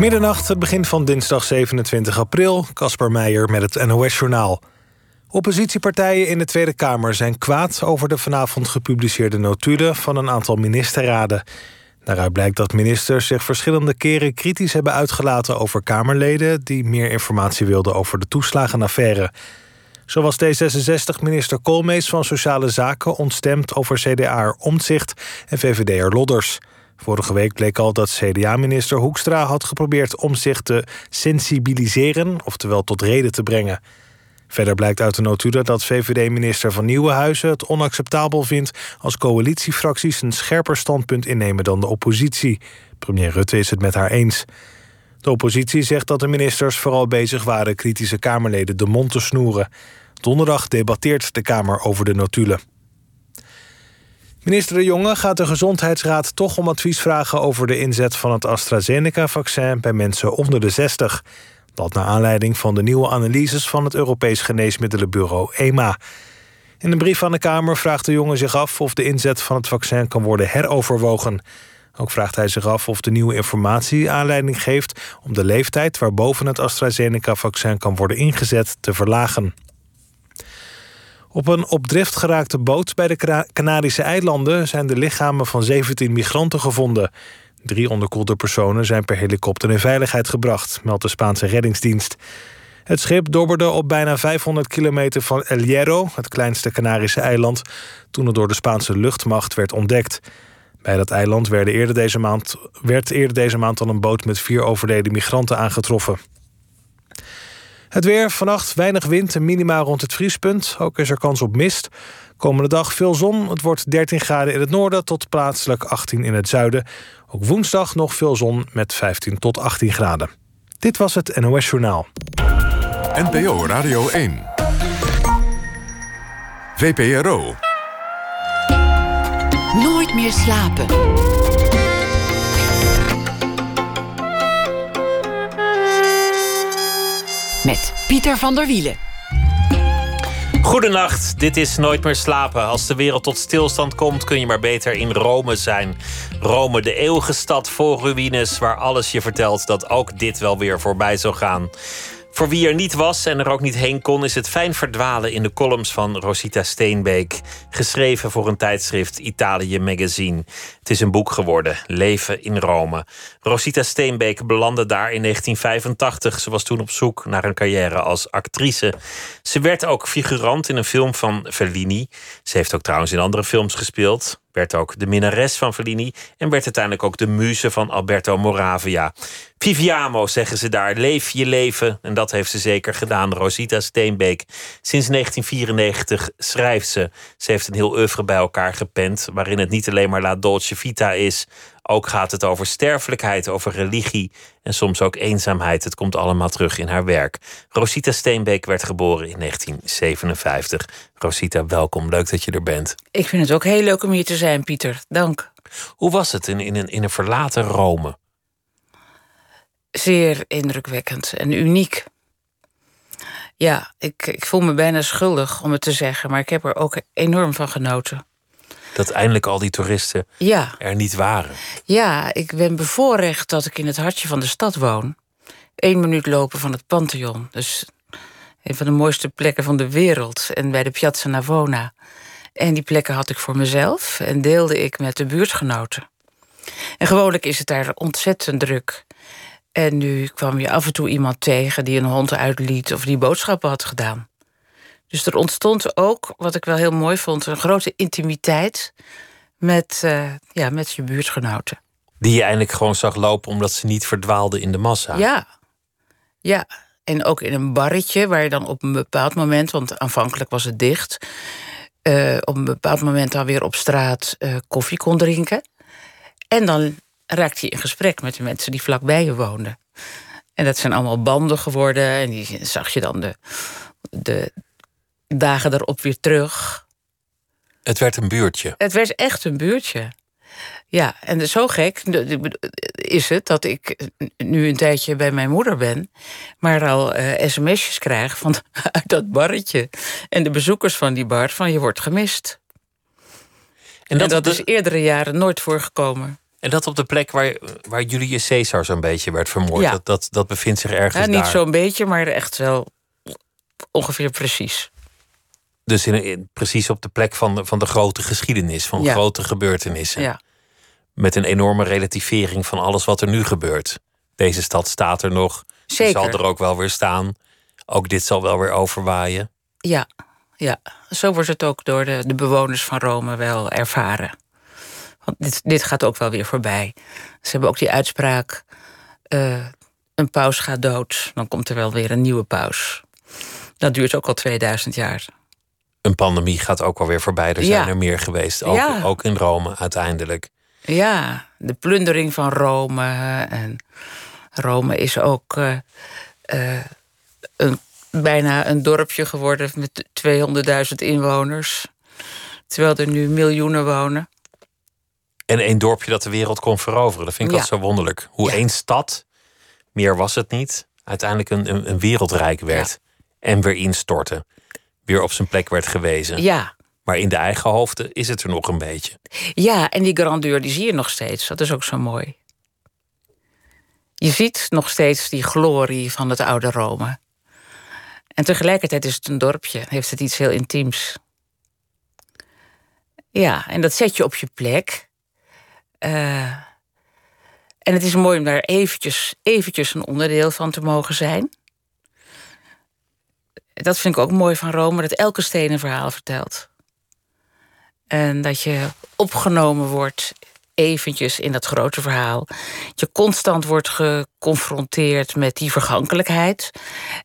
Middernacht, het begin van dinsdag 27 april. Kasper Meijer met het NOS-journaal. Oppositiepartijen in de Tweede Kamer zijn kwaad over de vanavond gepubliceerde notulen van een aantal ministerraden. Daaruit blijkt dat ministers zich verschillende keren kritisch hebben uitgelaten over Kamerleden die meer informatie wilden over de toeslagenaffaire. Zo was D66-minister Koolmees van Sociale Zaken ontstemd over CDA'er Omtzigt en VVD'er Lodders. Vorige week bleek al dat CDA-minister Hoekstra had geprobeerd Omtzigt te sensibiliseren, oftewel tot reden te brengen. Verder blijkt uit de notulen dat VVD-minister Van Nieuwenhuizen het onacceptabel vindt als coalitiefracties een scherper standpunt innemen dan de oppositie. Premier Rutte is het met haar eens. De oppositie zegt dat de ministers vooral bezig waren kritische Kamerleden de mond te snoeren. Donderdag debatteert de Kamer over de notulen. Minister De Jonge gaat de Gezondheidsraad toch om advies vragen over de inzet van het AstraZeneca-vaccin bij mensen onder de 60. Dat naar aanleiding van de nieuwe analyses van het Europees Geneesmiddelenbureau EMA. In een brief aan de Kamer vraagt De Jonge zich af of de inzet van het vaccin kan worden heroverwogen. Ook vraagt hij zich af of de nieuwe informatie aanleiding geeft om de leeftijd waarboven het AstraZeneca-vaccin kan worden ingezet te verlagen. Op een op drift geraakte boot bij de Canarische eilanden zijn de lichamen van 17 migranten gevonden. 3 onderkoelde personen zijn per helikopter in veiligheid gebracht, meldt de Spaanse reddingsdienst. Het schip dobberde op bijna 500 kilometer van El Hierro, het kleinste Canarische eiland, toen het door de Spaanse luchtmacht werd ontdekt. Bij dat eiland werd eerder deze maand al een boot met 4 overleden migranten aangetroffen. Het weer, vannacht weinig wind en minima rond het vriespunt. Ook is er kans op mist. Komende dag veel zon. Het wordt 13 graden in het noorden tot plaatselijk 18 in het zuiden. Ook woensdag nog veel zon met 15 tot 18 graden. Dit was het NOS Journaal. NPO Radio 1. VPRO. Nooit meer slapen. Met Pieter van der Wielen. Goedenacht, dit is Nooit meer slapen. Als de wereld tot stilstand komt, kun je maar beter in Rome zijn. Rome, de eeuwige stad vol ruïnes, waar alles je vertelt dat ook dit wel weer voorbij zou gaan. Voor wie er niet was en er ook niet heen kon, is het fijn verdwalen in de columns van Rosita Steenbeek. Geschreven voor een tijdschrift Italië Magazine. Het is een boek geworden, Leven in Rome. Rosita Steenbeek belandde daar in 1985. Ze was toen op zoek naar een carrière als actrice. Ze werd ook figurant in een film van Fellini. Ze heeft ook trouwens in andere films gespeeld. Werd ook de minnares van Fellini en werd uiteindelijk ook de muze van Alberto Moravia. Viviamo, zeggen ze daar, leef je leven. En dat heeft ze zeker gedaan, Rosita Steenbeek. Sinds 1994 schrijft ze. Ze heeft een heel oeuvre bij elkaar gepend, waarin het niet alleen maar La Dolce Vita is. Ook gaat het over sterfelijkheid, over religie en soms ook eenzaamheid. Het komt allemaal terug in haar werk. Rosita Steenbeek werd geboren in 1957. Rosita, welkom. Leuk dat je er bent. Ik vind het ook heel leuk om hier te zijn, Pieter. Dank. Hoe was het in een verlaten Rome? Zeer indrukwekkend en uniek. Ja, ik voel me bijna schuldig om het te zeggen, maar ik heb er ook enorm van genoten. Dat eindelijk al die toeristen er niet waren. Ja, ik ben bevoorrecht dat ik in het hartje van de stad woon. 1 minuut lopen van het Pantheon. Dus een van de mooiste plekken van de wereld. En bij de Piazza Navona. En die plekken had ik voor mezelf. En deelde ik met de buurtgenoten. En gewoonlijk is het daar ontzettend druk. En nu kwam je af en toe iemand tegen die een hond uitliet of die boodschappen had gedaan. Dus er ontstond ook, wat ik wel heel mooi vond, een grote intimiteit met je buurtgenoten. Die je eindelijk gewoon zag lopen omdat ze niet verdwaalden in de massa. Ja. En ook in een barretje waar je dan op een bepaald moment, want aanvankelijk was het dicht, op een bepaald moment dan weer op straat koffie kon drinken. En dan raakte je in gesprek met de mensen die vlakbij je woonden. En dat zijn allemaal banden geworden en die zag je dan de dagen daarop weer terug. Het werd een buurtje. Het werd echt een buurtje. Ja, en zo gek is het dat ik nu een tijdje bij mijn moeder ben, maar al sms'jes krijg uit dat barretje. En de bezoekers van die bar van je wordt gemist. En dat is eerdere jaren nooit voorgekomen. En dat op de plek waar Julius Caesar zo'n beetje werd vermoord. Ja. Dat bevindt zich ergens daar. Niet zo'n beetje, maar echt wel ongeveer precies. Dus precies op de plek van de grote geschiedenis, van grote gebeurtenissen. Ja. Met een enorme relativering van alles wat er nu gebeurt. Deze stad staat er nog. Zeker. Zal er ook wel weer staan. Ook dit zal wel weer overwaaien. Ja. Zo wordt het ook door de bewoners van Rome wel ervaren. Want dit gaat ook wel weer voorbij. Ze hebben ook die uitspraak... een paus gaat dood, dan komt er wel weer een nieuwe paus. Dat duurt ook al 2000 jaar. Een pandemie gaat ook alweer voorbij. Er zijn er meer geweest, ook in Rome uiteindelijk. Ja, de plundering van Rome. En Rome is ook bijna een dorpje geworden met 200.000 inwoners. Terwijl er nu miljoenen wonen. En één dorpje dat de wereld kon veroveren. Dat vind ik altijd zo wonderlijk. Hoe één stad, meer was het niet, uiteindelijk een wereldrijk werd. Ja. En weer instortte. Weer op zijn plek werd gewezen. Ja. Maar in de eigen hoofden is het er nog een beetje. Ja, en die grandeur die zie je nog steeds. Dat is ook zo mooi. Je ziet nog steeds die glorie van het oude Rome. En tegelijkertijd is het een dorpje. Heeft het iets heel intiems. Ja, en dat zet je op je plek. En het is mooi om daar eventjes een onderdeel van te mogen zijn. Dat vind ik ook mooi van Rome, dat elke steen een verhaal vertelt. En dat je opgenomen wordt eventjes in dat grote verhaal. Dat je constant wordt geconfronteerd met die vergankelijkheid.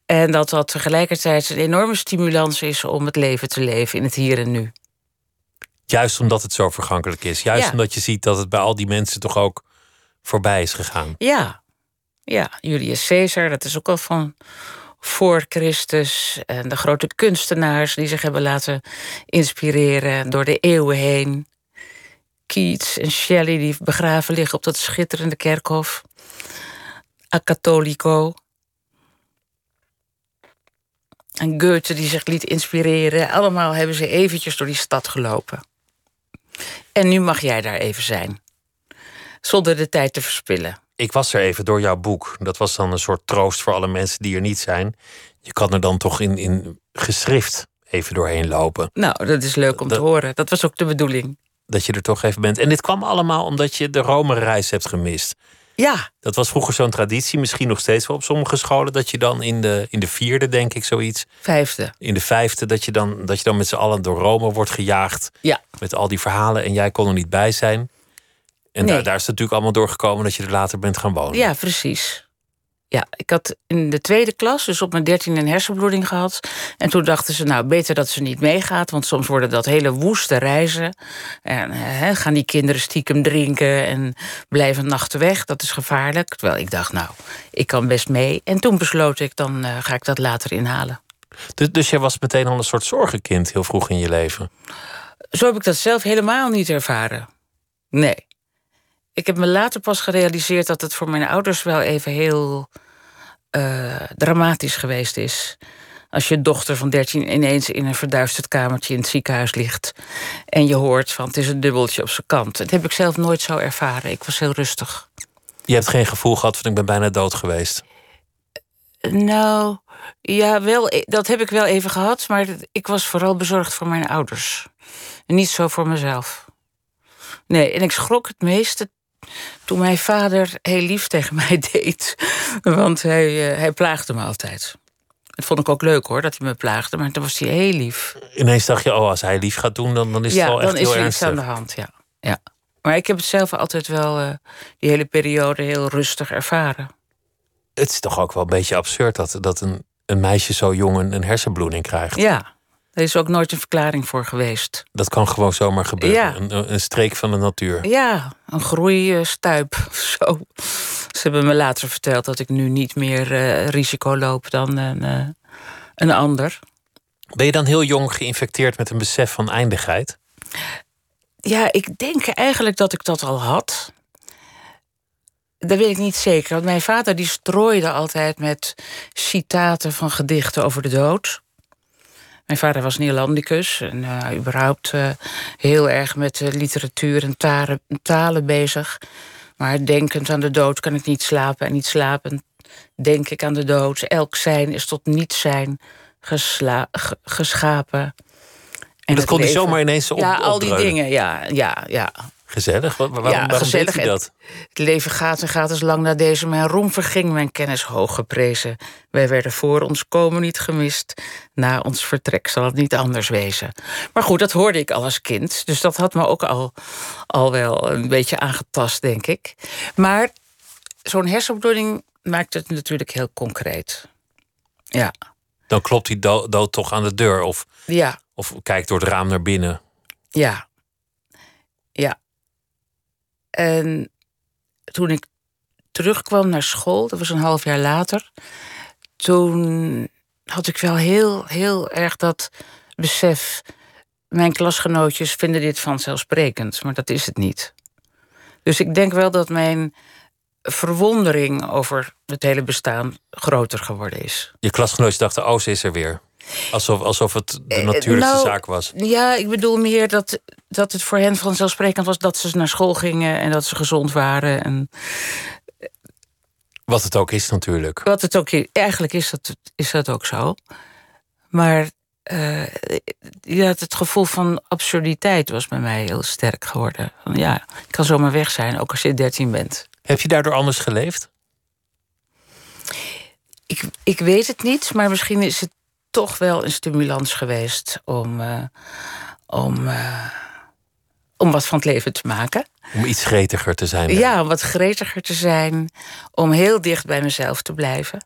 En dat tegelijkertijd een enorme stimulans is om het leven te leven in het hier en nu. Juist omdat het zo vergankelijk is. Juist omdat je ziet dat het bij al die mensen toch ook voorbij is gegaan. Ja, Julius Caesar, dat is ook al van voor Christus. En de grote kunstenaars die zich hebben laten inspireren door de eeuwen heen. Keats en Shelley die begraven liggen op dat schitterende kerkhof. A Cattolico. En Goethe die zich liet inspireren. Allemaal hebben ze eventjes door die stad gelopen. En nu mag jij daar even zijn. Zonder de tijd te verspillen. Ik was er even door jouw boek. Dat was dan een soort troost voor alle mensen die er niet zijn. Je kan er dan toch in geschrift even doorheen lopen. Nou, dat is leuk om te horen. Dat was ook de bedoeling. Dat je er toch even bent. En dit kwam allemaal omdat je de Rome-reis hebt gemist. Ja. Dat was vroeger zo'n traditie, misschien nog steeds wel op sommige scholen, dat je dan in de vierde, denk ik, zoiets. Vijfde. In de vijfde, dat je dan met z'n allen door Rome wordt gejaagd. Ja. Met al die verhalen en jij kon er niet bij zijn. En nee. Daar is het natuurlijk allemaal doorgekomen dat je er later bent gaan wonen. Ja, precies. Ja, ik had in de tweede klas, dus op mijn 13e een hersenbloeding gehad. En toen dachten ze, nou, beter dat ze niet meegaat. Want soms worden dat hele woeste reizen. En gaan die kinderen stiekem drinken en blijven nachten weg. Dat is gevaarlijk. Terwijl ik dacht, nou, ik kan best mee. En toen besloot ik, dan ga ik dat later inhalen. Dus jij was meteen al een soort zorgenkind heel vroeg in je leven? Zo heb ik dat zelf helemaal niet ervaren. Nee. Ik heb me later pas gerealiseerd dat het voor mijn ouders wel even heel dramatisch geweest is. Als je dochter van 13 ineens in een verduisterd kamertje in het ziekenhuis ligt. En je hoort van het is een dubbeltje op zijn kant. Dat heb ik zelf nooit zo ervaren. Ik was heel rustig. Je hebt geen gevoel gehad van ik ben bijna dood geweest? Nou, ja, wel, dat heb ik wel even gehad. Maar ik was vooral bezorgd voor mijn ouders. En niet zo voor mezelf. Nee, en ik schrok het meeste toen mijn vader heel lief tegen mij deed. Want hij plaagde me altijd. Dat vond ik ook leuk hoor, dat hij me plaagde. Maar toen was hij heel lief. Ineens dacht je, oh, als hij lief gaat doen, dan is het wel echt heel ernstig. Ja, dan is er iets aan de hand, ja. Maar ik heb het zelf altijd wel die hele periode heel rustig ervaren. Het is toch ook wel een beetje absurd dat een meisje zo jong een hersenbloeding krijgt. Ja. Er is ook nooit een verklaring voor geweest. Dat kan gewoon zomaar gebeuren. Ja. Een streek van de natuur. Ja, een groeistuip. Zo. Ze hebben me later verteld dat ik nu niet meer risico loop dan een ander. Ben je dan heel jong geïnfecteerd met een besef van eindigheid? Ja, ik denk eigenlijk dat ik dat al had. Dat weet ik niet zeker. Want mijn vader die strooide altijd met citaten van gedichten over de dood. Mijn vader was neerlandicus en überhaupt heel erg met literatuur en talen bezig. Maar denkend aan de dood kan ik niet slapen en niet slapend denk ik aan de dood. Elk zijn is tot niet zijn geschapen. En dat kon hij zomaar ineens opdreunen. Ja, al die dingen, ja. Gezellig? Waarom deed hij dat? Het leven gaat als lang na deze. Mijn roem verging, mijn kennis hoog geprezen. Wij werden voor ons komen niet gemist. Na ons vertrek zal het niet anders wezen. Maar goed, dat hoorde ik al als kind. Dus dat had me ook al wel een beetje aangetast, denk ik. Maar zo'n hersenbloeding maakt het natuurlijk heel concreet. Ja. Dan klopt die dood toch aan de deur? Of kijkt door het raam naar binnen? Ja. En toen ik terugkwam naar school, dat was een half jaar later, toen had ik wel heel, heel erg dat besef. Mijn klasgenootjes vinden dit vanzelfsprekend, maar dat is het niet. Dus ik denk wel dat mijn verwondering over het hele bestaan groter geworden is. Je klasgenootjes dachten, oh, ze is er weer. Alsof het de natuurlijkste zaak was. Ja, ik bedoel meer dat het voor hen vanzelfsprekend was dat ze naar school gingen en dat ze gezond waren. En wat het ook is natuurlijk. Wat het ook is. Eigenlijk is dat ook zo. Maar het gevoel van absurditeit was bij mij heel sterk geworden. Van, ja, ik kan zomaar weg zijn, ook als je 13 bent. Heb je daardoor anders geleefd? Ik weet het niet, maar misschien is het toch wel een stimulans geweest om wat van het leven te maken. Om iets gretiger te zijn. Ja, om wat gretiger te zijn. Om heel dicht bij mezelf te blijven.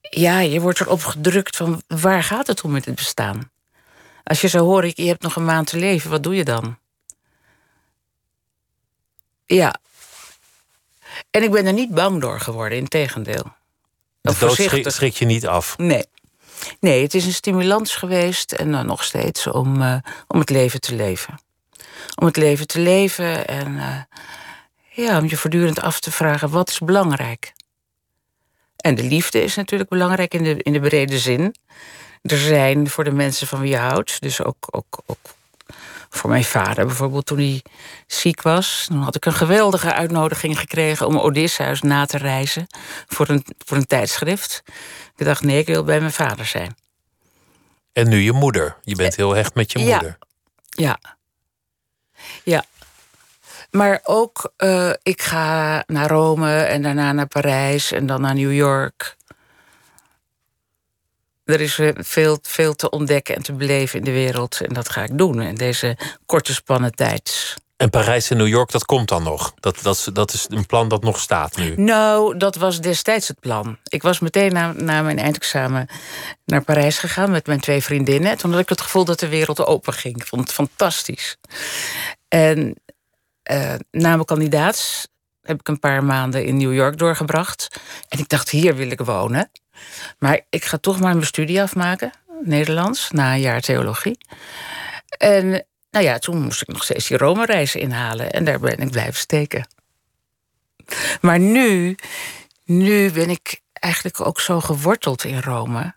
Ja, je wordt erop gedrukt van waar gaat het om met het bestaan? Als je zou horen, je hebt nog een maand te leven, wat doe je dan? Ja. En ik ben er niet bang door geworden, integendeel. De dood schrik je niet af? Nee, het is een stimulans geweest en dan nog steeds om het leven te leven. Om het leven te leven en om je voortdurend af te vragen, wat is belangrijk? En de liefde is natuurlijk belangrijk in de brede zin. Er zijn voor de mensen van wie je houdt, dus ook voor mijn vader bijvoorbeeld, toen hij ziek was. Toen had ik een geweldige uitnodiging gekregen om Odysseus na te reizen voor een tijdschrift. Ik dacht, nee, ik wil bij mijn vader zijn. En nu je moeder. Je bent heel hecht met je moeder. Ja. Maar ook, ik ga naar Rome en daarna naar Parijs en dan naar New York. Er is veel, veel te ontdekken en te beleven in de wereld. En dat ga ik doen in deze korte spannen tijd. En Parijs en New York, dat komt dan nog? Dat is een plan dat nog staat nu? Nou, dat was destijds het plan. Ik was meteen na mijn eindexamen naar Parijs gegaan met mijn 2 vriendinnen. En toen had ik het gevoel dat de wereld open ging. Ik vond het fantastisch. En na mijn kandidaat heb ik een paar maanden in New York doorgebracht. En ik dacht, hier wil ik wonen. Maar ik ga toch maar mijn studie afmaken, Nederlands, na een jaar theologie. En toen moest ik nog steeds die Rome-reis inhalen. En daar ben ik blijven steken. Maar nu ben ik eigenlijk ook zo geworteld in Rome,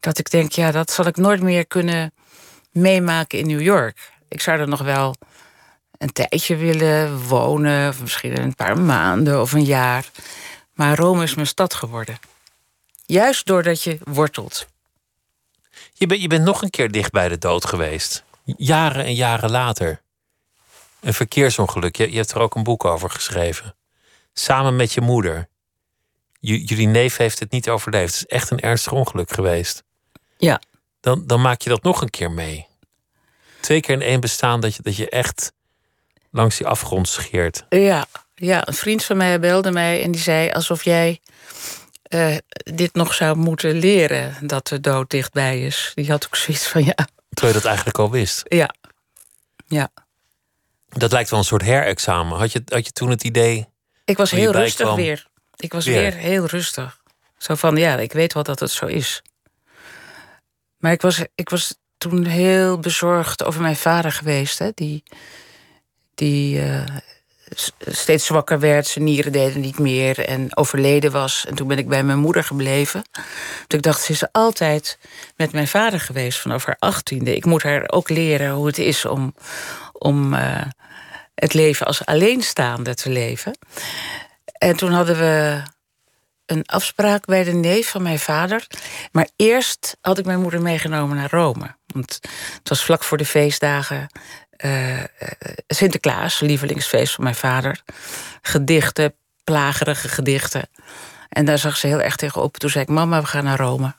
dat ik denk, ja, dat zal ik nooit meer kunnen meemaken in New York. Ik zou er nog wel een tijdje willen wonen, of misschien een paar maanden of een jaar. Maar Rome is mijn stad geworden. Juist doordat je wortelt. Je bent nog een keer dicht bij de dood geweest. Jaren en jaren later. Een verkeersongeluk. Je hebt er ook een boek over geschreven. Samen met je moeder. Jullie neef heeft het niet overleefd. Het is echt een ernstig ongeluk geweest. Ja. Dan maak je dat nog een keer mee. 2 keer in 1 bestaan dat je echt langs die afgrond scheert. Ja, een vriend van mij belde mij en die zei, alsof jij dit nog zou moeten leren, dat de dood dichtbij is. Die had ook zoiets van, ja. Terwijl je dat eigenlijk al wist. Ja. Dat lijkt wel een soort herexamen. Had je toen het idee? Ik was heel rustig kwam, weer. Ik was weer heel rustig. Zo van, ja, ik weet wel dat het zo is. Maar ik was toen heel bezorgd over mijn vader geweest. Hè, die steeds zwakker werd, zijn nieren deden niet meer en overleden was. En toen ben ik bij mijn moeder gebleven. Toen ik dacht, ze is altijd met mijn vader geweest vanaf haar 18e. Ik moet haar ook leren hoe het is om, om het leven als alleenstaande te leven. En toen hadden we een afspraak bij de neef van mijn vader. Maar eerst had ik mijn moeder meegenomen naar Rome. Want het was vlak voor de feestdagen. Sinterklaas, lievelingsfeest van mijn vader. Gedichten, plagerige gedichten. En daar zag ze heel erg tegenop. Toen zei ik, mama, we gaan naar Rome.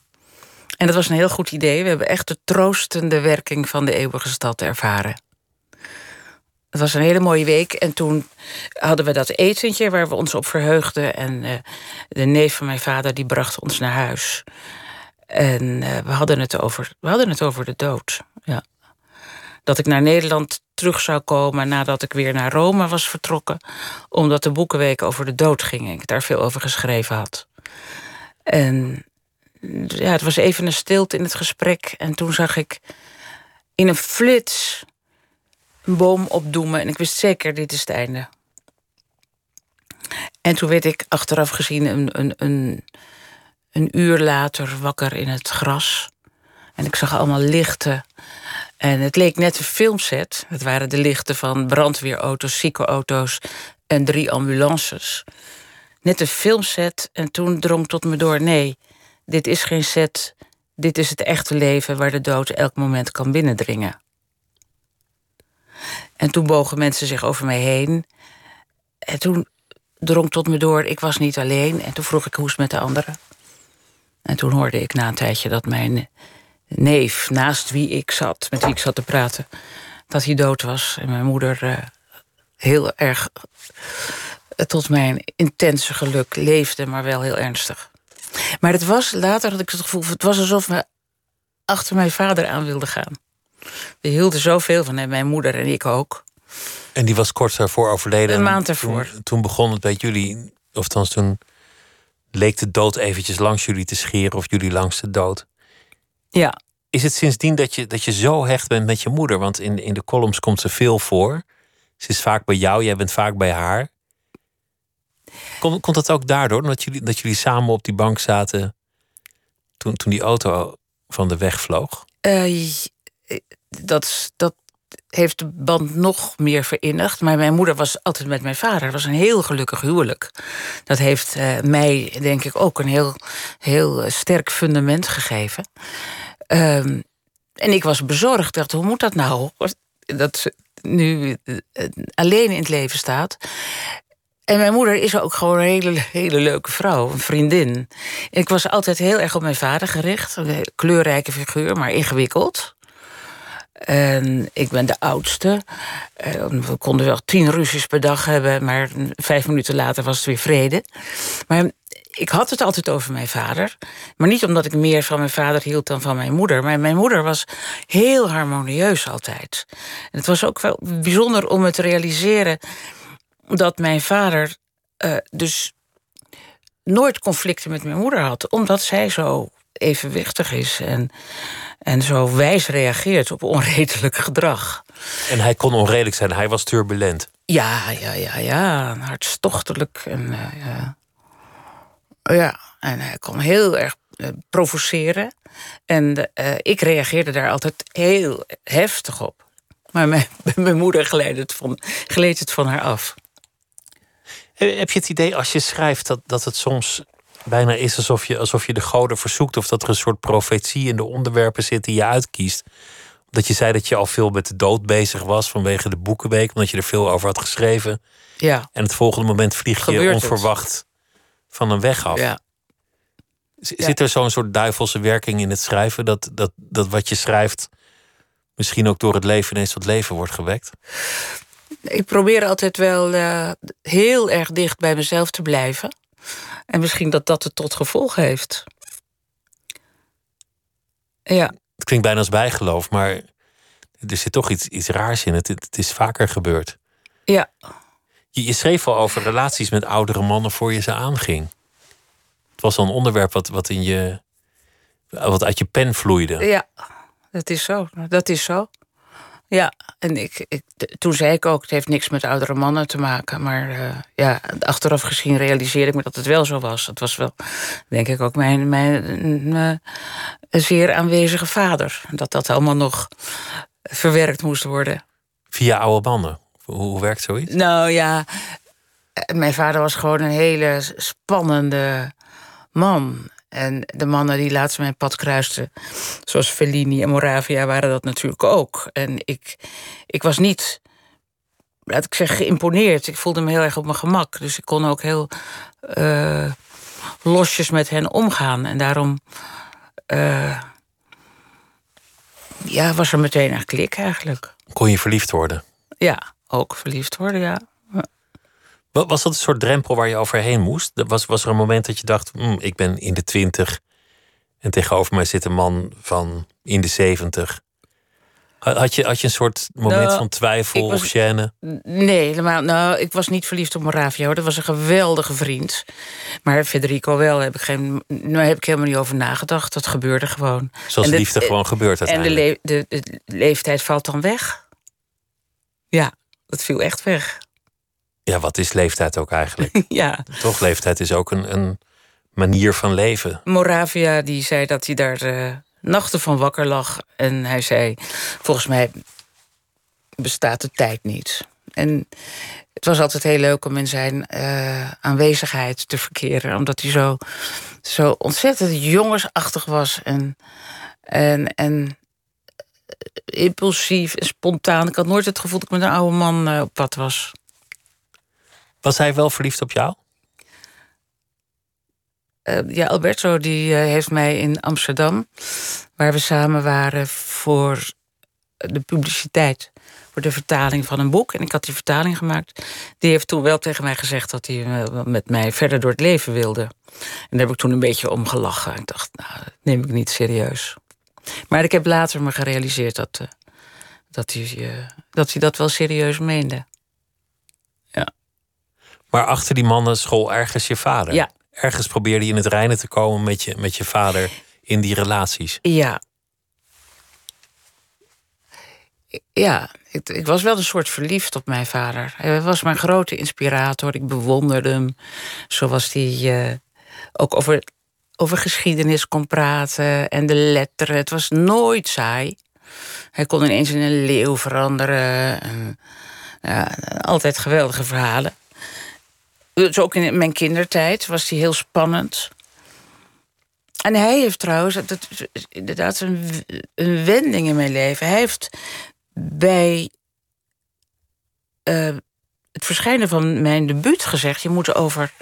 En dat was een heel goed idee. We hebben echt de troostende werking van de eeuwige stad ervaren. Het was een hele mooie week. En toen hadden we dat etentje waar we ons op verheugden. En de neef van mijn vader die bracht ons naar huis. En we hadden het over de dood. Ja. Dat ik naar Nederland terug zou komen nadat ik weer naar Rome was vertrokken. Omdat de boekenweek over de dood ging. En ik daar veel over geschreven had. En ja, het was even een stilte in het gesprek. En toen zag ik in een flits een boom opdoemen. En ik wist zeker, dit is het einde. En toen werd ik achteraf gezien een uur later wakker in het gras. En ik zag allemaal lichten. En het leek net een filmset. Het waren de lichten van brandweerauto's, ziekenauto's en 3 ambulances. Net een filmset. En toen drong tot me door, nee, dit is geen set. Dit is het echte leven waar de dood elk moment kan binnendringen. En toen bogen mensen zich over mij heen. En toen drong tot me door, ik was niet alleen. En toen vroeg ik, hoe is het met de anderen? En toen hoorde ik na een tijdje dat mijn neef, naast wie ik zat, met wie ik zat te praten, dat hij dood was. En mijn moeder heel erg, tot mijn intense geluk, leefde, maar wel heel ernstig. Maar het was, later had ik het gevoel, het was alsof we achter mijn vader aan wilden gaan. We hielden zoveel van hem, mijn moeder en ik ook. En die was kort daarvoor overleden. Een maand daarvoor. Toen begon het bij jullie, of toen leek de dood eventjes langs jullie te scheren, of jullie langs de dood. Ja. Is het sindsdien dat je zo hecht bent met je moeder? Want in de columns komt ze veel voor. Ze is vaak bij jou, jij bent vaak bij haar. Komt dat ook daardoor, dat jullie samen op die bank zaten toen die auto van de weg vloog? Dat heeft de band nog meer verinnigd. Maar mijn moeder was altijd met mijn vader. Het was een heel gelukkig huwelijk. Dat heeft mij, denk ik, ook een heel, heel sterk fundament gegeven. En ik was bezorgd. Ik dacht, hoe moet dat nou? Dat ze nu alleen in het leven staat. En mijn moeder is ook gewoon een hele, hele leuke vrouw, een vriendin. Ik was altijd heel erg op mijn vader gericht. Een kleurrijke figuur, maar ingewikkeld. En ik ben de oudste. We konden wel 10 ruzies per dag hebben, maar 5 minuten later was het weer vrede. Maar ik had het altijd over mijn vader. Maar niet omdat ik meer van mijn vader hield dan van mijn moeder. Maar mijn moeder was heel harmonieus altijd. En het was ook wel bijzonder om me te realiseren dat mijn vader dus nooit conflicten met mijn moeder had, omdat zij zo evenwichtig is en zo wijs reageert op onredelijk gedrag. En hij kon onredelijk zijn, hij was turbulent. Ja, hartstochtelijk. En hij kon heel erg provoceren. En ik reageerde daar altijd heel heftig op. Maar mijn moeder gleed het van haar af. Heb je het idee als je schrijft dat het soms bijna is alsof je de goden verzoekt, of dat er een soort profetie in de onderwerpen zit die je uitkiest? Omdat je zei dat je al veel met de dood bezig was vanwege de boekenweek, omdat je er veel over had geschreven. Ja. En het volgende moment vlieg je onverwacht van een weg af. Ja. Zit er zo'n soort duivelse werking in het schrijven? Dat wat je schrijft misschien ook door het leven ineens tot leven wordt gewekt? Ik probeer altijd wel heel erg dicht bij mezelf te blijven. En misschien dat het tot gevolg heeft. Ja. Het klinkt bijna als bijgeloof, maar er zit toch iets raars in. Het is vaker gebeurd. Ja. Je schreef al over relaties met oudere mannen voor je ze aanging. Het was al een onderwerp wat uit je pen vloeide. Ja. Dat is zo. Ja, en toen zei ik ook, het heeft niks met oudere mannen te maken. Maar achteraf gezien realiseerde ik me dat het wel zo was. Het was wel, denk ik, ook mijn zeer aanwezige vader. Dat allemaal nog verwerkt moest worden. via oude banden? Hoe werkt zoiets? Nou ja, mijn vader was gewoon een hele spannende man. En de mannen die laatst mijn pad kruisten, zoals Fellini en Moravia, waren dat natuurlijk ook. En ik was niet, laat ik zeggen, geïmponeerd. Ik voelde me heel erg op mijn gemak. Dus ik kon ook heel losjes met hen omgaan. En daarom was er meteen een klik eigenlijk. Kon je verliefd worden? Ja, ook verliefd worden, ja. Was dat een soort drempel waar je overheen moest? Was er een moment dat je dacht, ik ben in de 20... en tegenover mij zit een man van in de 70... Had je een soort moment van twijfel of gêne? Nee, helemaal. Nou, ik was niet verliefd op Moravia, hoor. Dat was een geweldige vriend. Maar Federico wel, heb ik helemaal niet over nagedacht. Dat gebeurde gewoon. Zoals liefde gewoon gebeurt uiteindelijk. En de leeftijd valt dan weg. Ja, dat viel echt weg. Ja, wat is leeftijd ook eigenlijk? Ja. Toch, leeftijd is ook een manier van leven. Moravia, die zei dat hij daar nachten van wakker lag. En hij zei, volgens mij bestaat de tijd niet. En het was altijd heel leuk om in zijn aanwezigheid te verkeren. Omdat hij zo ontzettend jongensachtig was. En impulsief en spontaan. Ik had nooit het gevoel dat ik met een oude man op pad was. Was hij wel verliefd op jou? Alberto die heeft mij in Amsterdam, waar we samen waren voor de publiciteit, voor de vertaling van een boek. En ik had die vertaling gemaakt. Die heeft toen wel tegen mij gezegd dat hij met mij verder door het leven wilde. En daar heb ik toen een beetje om gelachen. Ik dacht, nou, dat neem ik niet serieus. Maar ik heb later me gerealiseerd dat hij dat wel serieus meende. Ja. Maar achter die mannen school ergens je vader? Ja. Ergens probeerde je in het reine te komen met je vader in die relaties. Ja. Ja, ik was wel een soort verliefd op mijn vader. Hij was mijn grote inspirator. Ik bewonderde hem. Zo was hij ook over geschiedenis kon praten en de letteren. Het was nooit saai. Hij kon ineens in een leeuw veranderen. En, ja, altijd geweldige verhalen. Dus ook in mijn kindertijd was hij heel spannend. En hij heeft trouwens, dat is inderdaad een wending in mijn leven. Hij heeft bij het verschijnen van mijn debuut gezegd, je moet over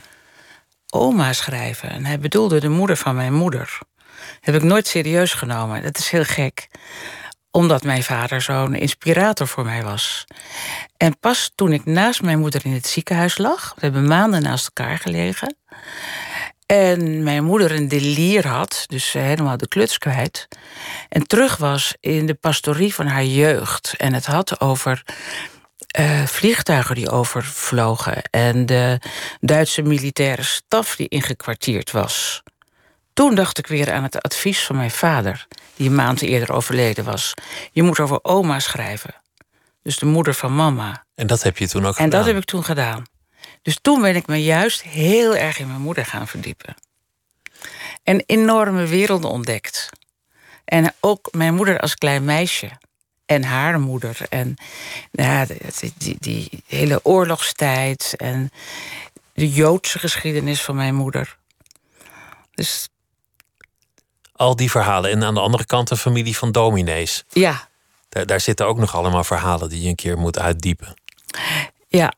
oma schrijven. En hij bedoelde de moeder van mijn moeder. Dat heb ik nooit serieus genomen. Dat is heel gek. Omdat mijn vader zo'n inspirator voor mij was. En pas toen ik naast mijn moeder in het ziekenhuis lag, we hebben maanden naast elkaar gelegen, en mijn moeder een delier had, dus helemaal de kluts kwijt, en terug was in de pastorie van haar jeugd. En het had over vliegtuigen die overvlogen en de Duitse militaire staf die ingekwartierd was. Toen dacht ik weer aan het advies van mijn vader, die een maand eerder overleden was. Je moet over oma schrijven. Dus de moeder van mama. En dat heb je toen ook gedaan? En dat heb ik toen gedaan. Dus toen ben ik me juist heel erg in mijn moeder gaan verdiepen. En enorme werelden ontdekt. En ook mijn moeder als klein meisje. En haar moeder. En die hele oorlogstijd. En de Joodse geschiedenis van mijn moeder. Dus al die verhalen. En aan de andere kant een familie van dominees. Ja. Daar zitten ook nog allemaal verhalen die je een keer moet uitdiepen. Ja.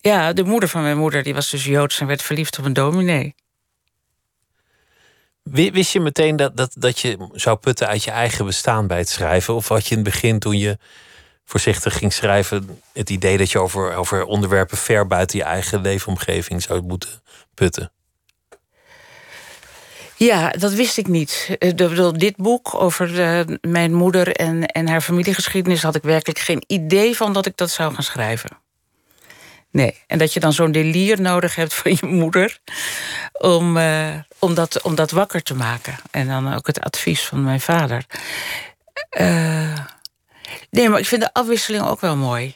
Ja, de moeder van mijn moeder die was dus Joods en werd verliefd op een dominee. Wist je meteen dat je zou putten uit je eigen bestaan bij het schrijven? Of had je in het begin, toen je voorzichtig ging schrijven, het idee dat je over onderwerpen ver buiten je eigen leefomgeving zou moeten putten? Ja, dat wist ik niet. Dit boek over mijn moeder en haar familiegeschiedenis had ik werkelijk geen idee van dat ik dat zou gaan schrijven. Nee, en dat je dan zo'n delier nodig hebt van je moeder om dat wakker te maken. En dan ook het advies van mijn vader. Nee, maar ik vind de afwisseling ook wel mooi.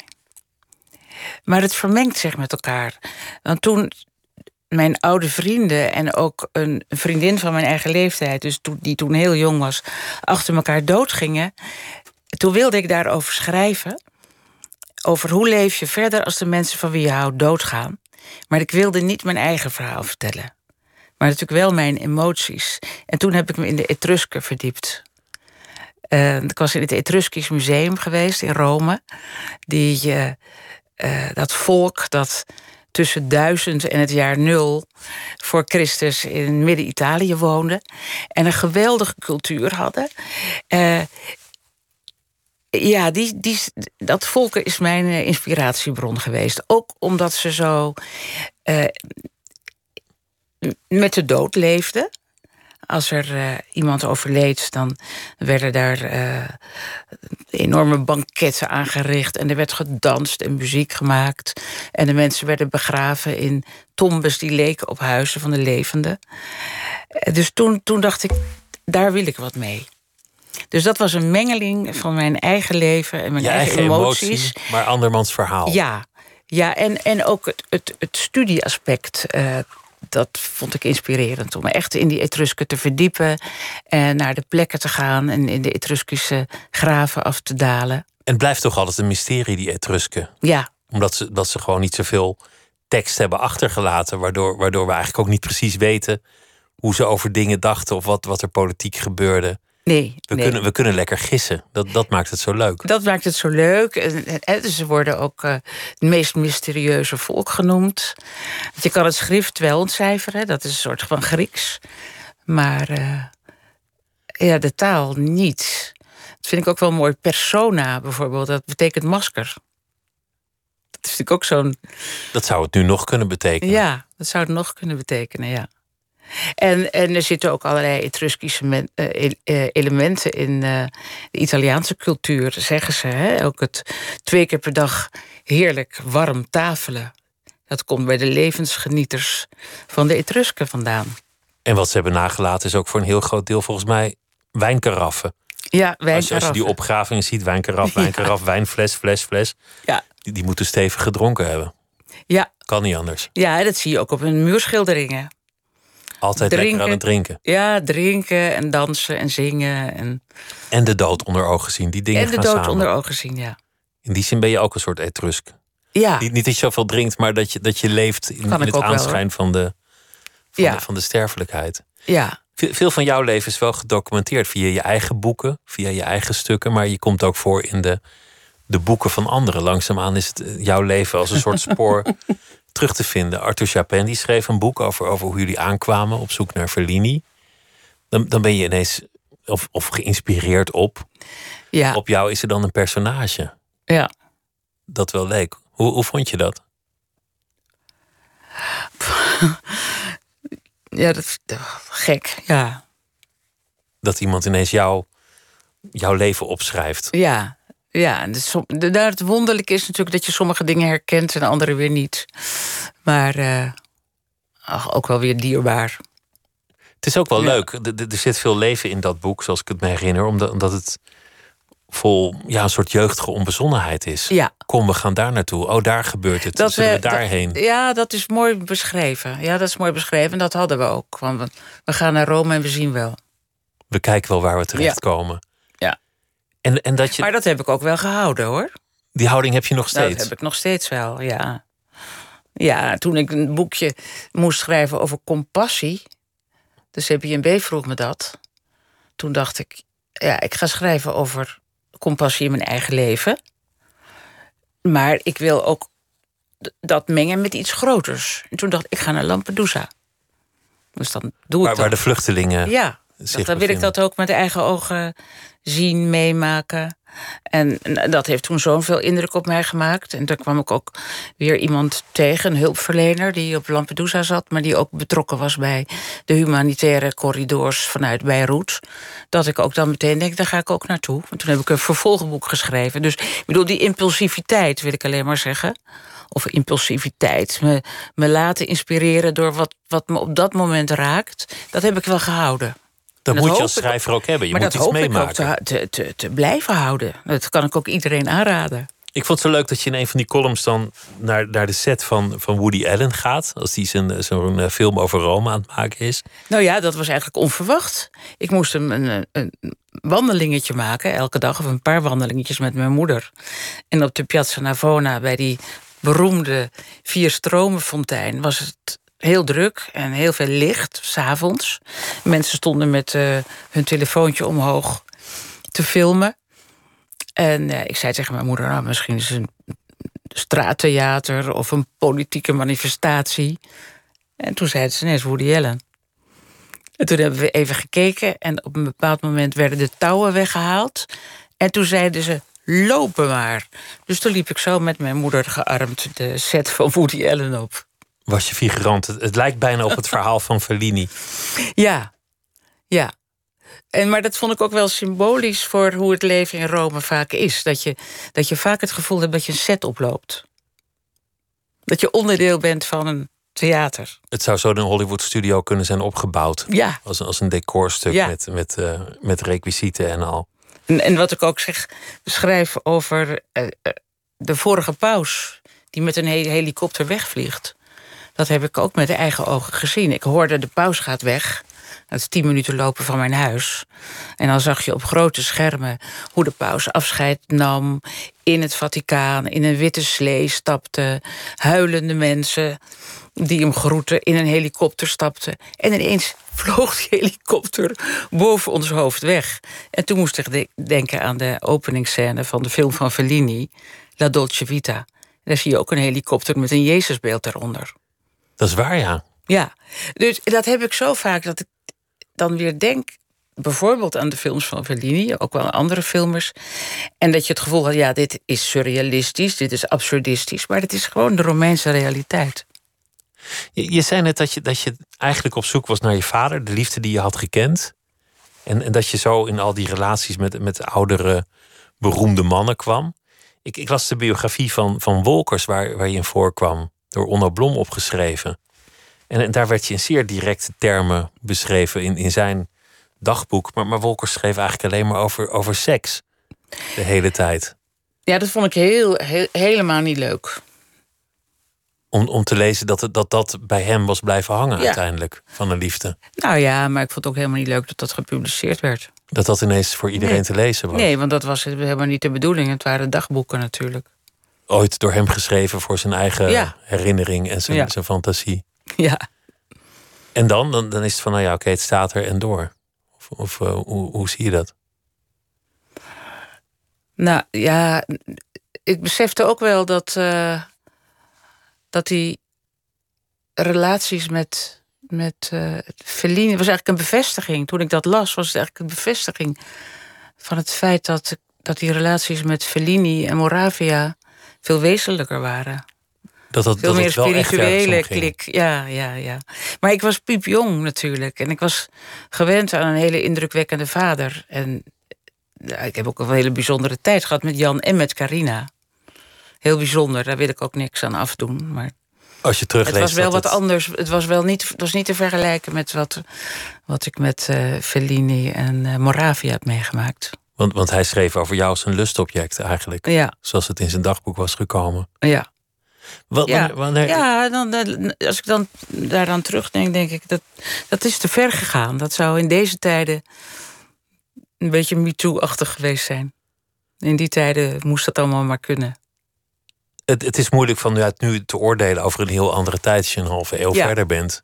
Maar het vermengt zich met elkaar. Want toen mijn oude vrienden en ook een vriendin van mijn eigen leeftijd, dus die toen heel jong was, achter elkaar doodgingen. Toen wilde ik daarover schrijven. over hoe leef je verder als de mensen van wie je houdt doodgaan. Maar ik wilde niet mijn eigen verhaal vertellen. Maar natuurlijk wel mijn emoties. En toen heb ik me in de Etrusken verdiept. Ik was in het Etruskisch Museum geweest in Rome. Dat volk dat tussen 1000 en het jaar 0 voor Christus in Midden-Italië woonde. En een geweldige cultuur hadden. Dat volk is mijn inspiratiebron geweest. Ook omdat ze zo met de dood leefden. Als er iemand overleed, dan werden daar enorme banketten aangericht. En er werd gedanst en muziek gemaakt. En de mensen werden begraven in tombes die leken op huizen van de levenden. Dus toen dacht ik, daar wil ik wat mee. Dus dat was een mengeling van mijn eigen leven en mijn eigen emoties. Maar andermans verhaal. Ja en ook het studieaspect. Dat vond ik inspirerend om me echt in die Etrusken te verdiepen. En naar de plekken te gaan en in de Etruskische graven af te dalen. En het blijft toch altijd een mysterie, die Etrusken? Ja. Omdat ze gewoon niet zoveel tekst hebben achtergelaten. Waardoor we eigenlijk ook niet precies weten hoe ze over dingen dachten of wat er politiek gebeurde. Nee, we kunnen lekker gissen. Dat maakt het zo leuk. Dat maakt het zo leuk. En ze worden ook het meest mysterieuze volk genoemd. Want je kan het schrift wel ontcijferen. Dat is een soort van Grieks. Maar de taal niet. Dat vind ik ook wel mooi. Persona bijvoorbeeld, dat betekent masker. Dat is natuurlijk ook zo'n... Dat zou het nu nog kunnen betekenen. Ja, dat zou het nog kunnen betekenen, ja. En er zitten ook allerlei Etruskische elementen in de Italiaanse cultuur, zeggen ze. Hè? Ook het 2 keer per dag heerlijk warm tafelen. Dat komt bij de levensgenieters van de Etrusken vandaan. En wat ze hebben nagelaten is ook voor een heel groot deel volgens mij wijnkaraffen. Ja, wijnkaraffen. Als je die opgravingen ziet, wijnkaraf, wijnfles, fles. Ja. Die moeten stevig gedronken hebben. Ja. Kan niet anders. Ja, dat zie je ook op hun muurschilderingen. Altijd lekker aan het drinken. Ja, drinken en dansen en zingen. En de dood onder ogen zien. Die dingen gaan samen. En de dood onder ogen zien, ja. In die zin ben je ook een soort Etrusk. Ja. Niet dat je zoveel drinkt, maar dat je leeft in het aanschijn wel, van de sterfelijkheid. Ja. Veel van jouw leven is wel gedocumenteerd via je eigen boeken, via je eigen stukken. Maar je komt ook voor in de boeken van anderen. Langzaamaan is het jouw leven als een soort spoor... terug te vinden. Arthur Chapin die schreef een boek over hoe jullie aankwamen op zoek naar Fellini. Dan ben je ineens of geïnspireerd op. Ja. Op jou is er dan een personage. Ja. Dat wel leuk. Hoe vond je dat? Ja, dat is gek. Ja. Dat iemand ineens jouw leven opschrijft. Ja. Ja, het wonderlijke is natuurlijk dat je sommige dingen herkent en andere weer niet. Maar ook wel weer dierbaar. Het is ook wel leuk. Er zit veel leven in dat boek, zoals ik het me herinner. Omdat het vol een soort jeugdige onbezonnenheid is. Ja. Kom, we gaan daar naartoe. Oh, daar gebeurt het. Zullen we daarheen? Dat is mooi beschreven. Ja, dat is mooi beschreven. En dat hadden we ook. Want we gaan naar Rome en we zien wel. We kijken wel waar we terechtkomen. Ja. En dat je... Maar dat heb ik ook wel gehouden, hoor. Die houding heb je nog steeds? Dat heb ik nog steeds wel, ja. Ja, toen ik een boekje moest schrijven over compassie... de CPNB vroeg me dat. Toen dacht ik, ik ga schrijven over compassie in mijn eigen leven. Maar ik wil ook dat mengen met iets groters. En toen dacht ik, ga naar Lampedusa. Dus dan doe ik dat. Waar de vluchtelingen... Ja. Dan wil ik dat ook met eigen ogen zien, meemaken. En dat heeft toen zoveel indruk op mij gemaakt. En daar kwam ik ook weer iemand tegen, een hulpverlener... die op Lampedusa zat, maar die ook betrokken was... bij de humanitaire corridors vanuit Beirut. Dat ik ook dan meteen denk, daar ga ik ook naartoe. En toen heb ik een vervolgboek geschreven. Dus ik bedoel, die impulsiviteit wil ik alleen maar zeggen... Of impulsiviteit, me laten inspireren door wat me op dat moment raakt... dat heb ik wel gehouden. Dat moet je als schrijver ook hebben. Je moet iets meemaken. Maar dat hoop ik ook te blijven houden. Dat kan ik ook iedereen aanraden. Ik vond het zo leuk dat je in een van die columns dan naar de set van Woody Allen gaat. Als die zo'n film over Rome aan het maken is. Nou ja, dat was eigenlijk onverwacht. Ik moest hem een wandelingetje maken elke dag. Of een paar wandelingetjes met mijn moeder. En op de Piazza Navona bij die beroemde Vierstromenfontein was het heel druk en heel veel licht, 's avonds. Mensen stonden met hun telefoontje omhoog te filmen. En ik zei tegen mijn moeder, nou, misschien is het een straattheater of een politieke manifestatie. En toen zei ze ineens Woody Allen. En toen hebben we even gekeken en op een bepaald moment werden de touwen weggehaald. En toen zeiden ze, lopen maar. Dus toen liep ik zo met mijn moeder gearmd de set van Woody Allen op. Was je figurant? Het lijkt bijna op het verhaal van Fellini. Ja. Maar dat vond ik ook wel symbolisch voor hoe het leven in Rome vaak is. Dat je vaak het gevoel hebt dat je een set oploopt. Dat je onderdeel bent van een theater. Het zou zo in een Hollywood-studio kunnen zijn opgebouwd. Ja. Als een decorstuk met requisieten en al. En wat ik ook schrijf over de vorige paus die met een helikopter wegvliegt. Dat heb ik ook met de eigen ogen gezien. Ik hoorde, de paus gaat weg. Dat is 10 minuten lopen van mijn huis. En dan zag je op grote schermen hoe de paus afscheid nam in het Vaticaan, in een witte slee stapte, huilende mensen die hem groeten, in een helikopter stapten. En ineens vloog die helikopter boven ons hoofd weg. En toen moest ik denken aan de openingsscène van de film van Fellini, La Dolce Vita. Daar zie je ook een helikopter met een Jezusbeeld daaronder. Dat is waar, ja. Ja, dus dat heb ik zo vaak dat ik dan weer denk, bijvoorbeeld aan de films van Fellini, ook wel aan andere filmers. En dat je het gevoel had, ja, dit is surrealistisch, dit is absurdistisch. Maar het is gewoon de Romeinse realiteit. Je zei net dat je eigenlijk op zoek was naar je vader, de liefde die je had gekend. En dat je zo in al die relaties met oudere, beroemde mannen kwam. Ik las de biografie van Wolkers, waar je in voorkwam, door Onno Blom opgeschreven. En daar werd je in zeer directe termen beschreven in zijn dagboek. Maar Wolkers schreef eigenlijk alleen maar over seks de hele tijd. Ja, dat vond ik helemaal niet leuk. Om te lezen dat bij hem was blijven hangen uiteindelijk, van de liefde. Nou ja, maar ik vond het ook helemaal niet leuk dat gepubliceerd werd. Dat ineens voor iedereen te lezen was. Nee, want dat was helemaal niet de bedoeling. Het waren dagboeken natuurlijk. Ooit door hem geschreven voor zijn eigen herinnering en zijn fantasie. Ja. En dan is het van, nou ja, oké, het staat er en door. Of hoe zie je dat? Nou ja, ik besefte ook wel dat die relaties met Fellini was eigenlijk een bevestiging. Toen ik dat las, was het eigenlijk een bevestiging van het feit dat die relaties met Fellini en Moravia veel wezenlijker waren. Veel meer spirituele klik. Ja. Maar ik was piepjong natuurlijk. En ik was gewend aan een hele indrukwekkende vader. En ik heb ook een hele bijzondere tijd gehad met Jan en met Carina. Heel bijzonder, daar wil ik ook niks aan afdoen. Maar als je terugleest, het was wel wat anders. Het was niet te vergelijken met wat ik met Fellini en Moravia heb meegemaakt. Want hij schreef over jou als een lustobject eigenlijk. Ja. Zoals het in zijn dagboek was gekomen. Ja. Als ik dan daaraan terugdenk, denk ik dat is te ver gegaan. Dat zou in deze tijden een beetje MeToo-achtig geweest zijn. In die tijden moest dat allemaal maar kunnen. Het is moeilijk vanuit nu te oordelen over een heel andere tijd als je een halve eeuw verder bent.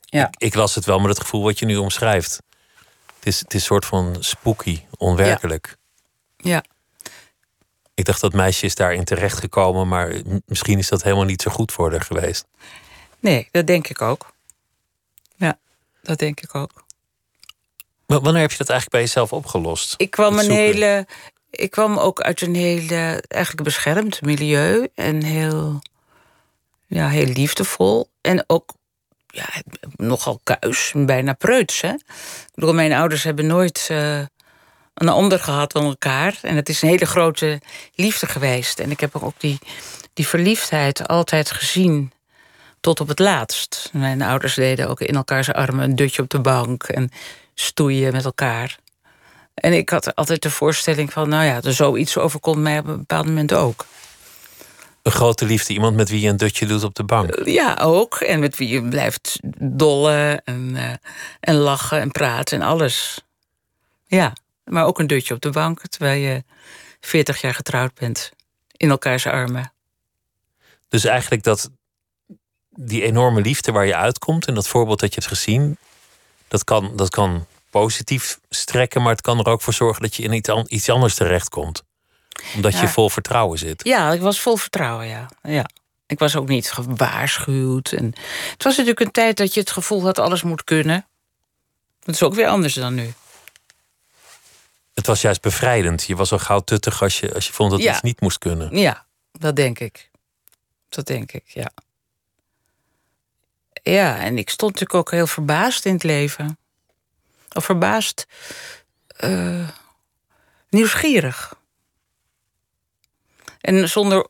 Ja. Ik las het wel, maar dat gevoel wat je nu omschrijft. Het is een soort van spooky, onwerkelijk. Ja. Ik dacht, dat meisje is daarin terechtgekomen, maar misschien is dat helemaal niet zo goed voor haar geweest. Nee, dat denk ik ook. Ja, dat denk ik ook. Maar wanneer heb je dat eigenlijk bij jezelf opgelost? Ik kwam ook uit een hele, eigenlijk beschermd milieu. En heel liefdevol. En ook nogal kuis, bijna preuts. Hè? Ik bedoel, mijn ouders hebben nooit een ander gehad dan elkaar. En het is een hele grote liefde geweest. En ik heb ook die verliefdheid altijd gezien tot op het laatst. Mijn ouders deden ook in elkaars armen een dutje op de bank en stoeien met elkaar. En ik had altijd de voorstelling van, nou ja, zoiets overkomt mij op een bepaald moment ook. Een grote liefde, iemand met wie je een dutje doet op de bank. Ja, ook. En met wie je blijft dollen en lachen en praten en alles. Ja, maar ook een dutje op de bank, terwijl je 40 jaar getrouwd bent. In elkaars armen. Dus eigenlijk dat die enorme liefde waar je uitkomt... en dat voorbeeld dat je hebt gezien... dat kan positief strekken... maar het kan er ook voor zorgen dat je in iets anders terechtkomt. Omdat je vol vertrouwen zit. Ja, ik was vol vertrouwen, ja. Ik was ook niet gewaarschuwd. En het was natuurlijk een tijd dat je het gevoel had... alles moet kunnen. Dat is ook weer anders dan nu. Het was juist bevrijdend. Je was al gauw tuttig als je vond dat iets niet moest kunnen. Ja, dat denk ik. Ja. Ja, en ik stond natuurlijk ook heel verbaasd in het leven. Of verbaasd... nieuwsgierig. En zonder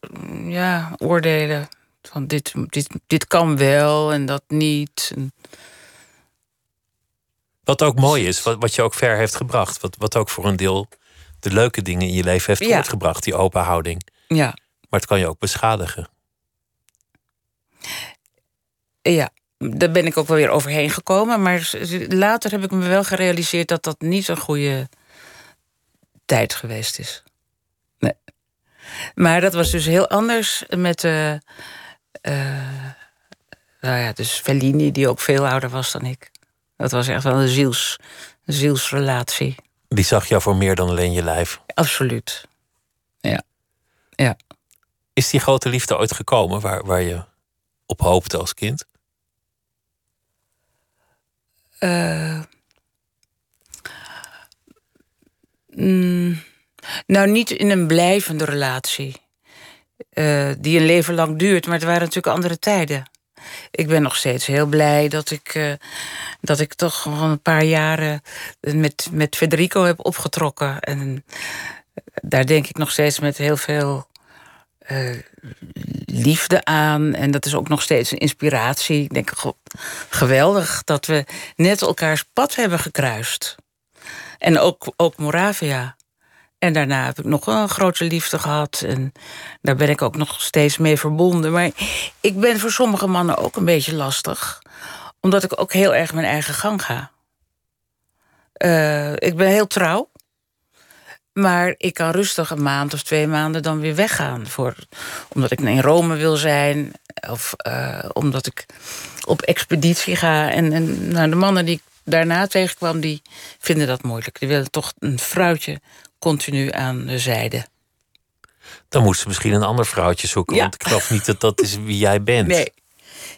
oordelen. Van dit kan wel en dat niet. Wat ook mooi is, wat je ook ver heeft gebracht. Wat ook voor een deel de leuke dingen in je leven heeft voortgebracht. Die open houding. Ja. Maar het kan je ook beschadigen. Ja, daar ben ik ook wel weer overheen gekomen. Maar later heb ik me wel gerealiseerd dat dat niet zo'n goede tijd geweest is. Nee. Maar dat was dus heel anders met... dus Fellini, die ook veel ouder was dan ik. Dat was echt wel een zielsrelatie. Die zag jou voor meer dan alleen je lijf? Absoluut. Ja. Is die grote liefde ooit gekomen waar je op hoopte als kind? Nou, niet in een blijvende relatie. Die een leven lang duurt, maar het waren natuurlijk andere tijden. Ik ben nog steeds heel blij dat ik toch een paar jaren met Federico heb opgetrokken. En daar denk ik nog steeds met heel veel liefde aan. En dat is ook nog steeds een inspiratie. Ik denk, geweldig dat we net elkaars pad hebben gekruist. En ook Moravia. En daarna heb ik nog een grote liefde gehad. En daar ben ik ook nog steeds mee verbonden. Maar ik ben voor sommige mannen ook een beetje lastig. Omdat ik ook heel erg mijn eigen gang ga. Ik ben heel trouw. Maar ik kan rustig een maand of 2 maanden dan weer weggaan. Omdat ik in Rome wil zijn. Of omdat ik op expeditie ga. En de mannen die ik daarna tegenkwam, die vinden dat moeilijk. Die willen toch een vrouwtje... continu aan de zijde. Dan moest ze misschien een ander vrouwtje zoeken... want ik geloof niet dat is wie jij bent.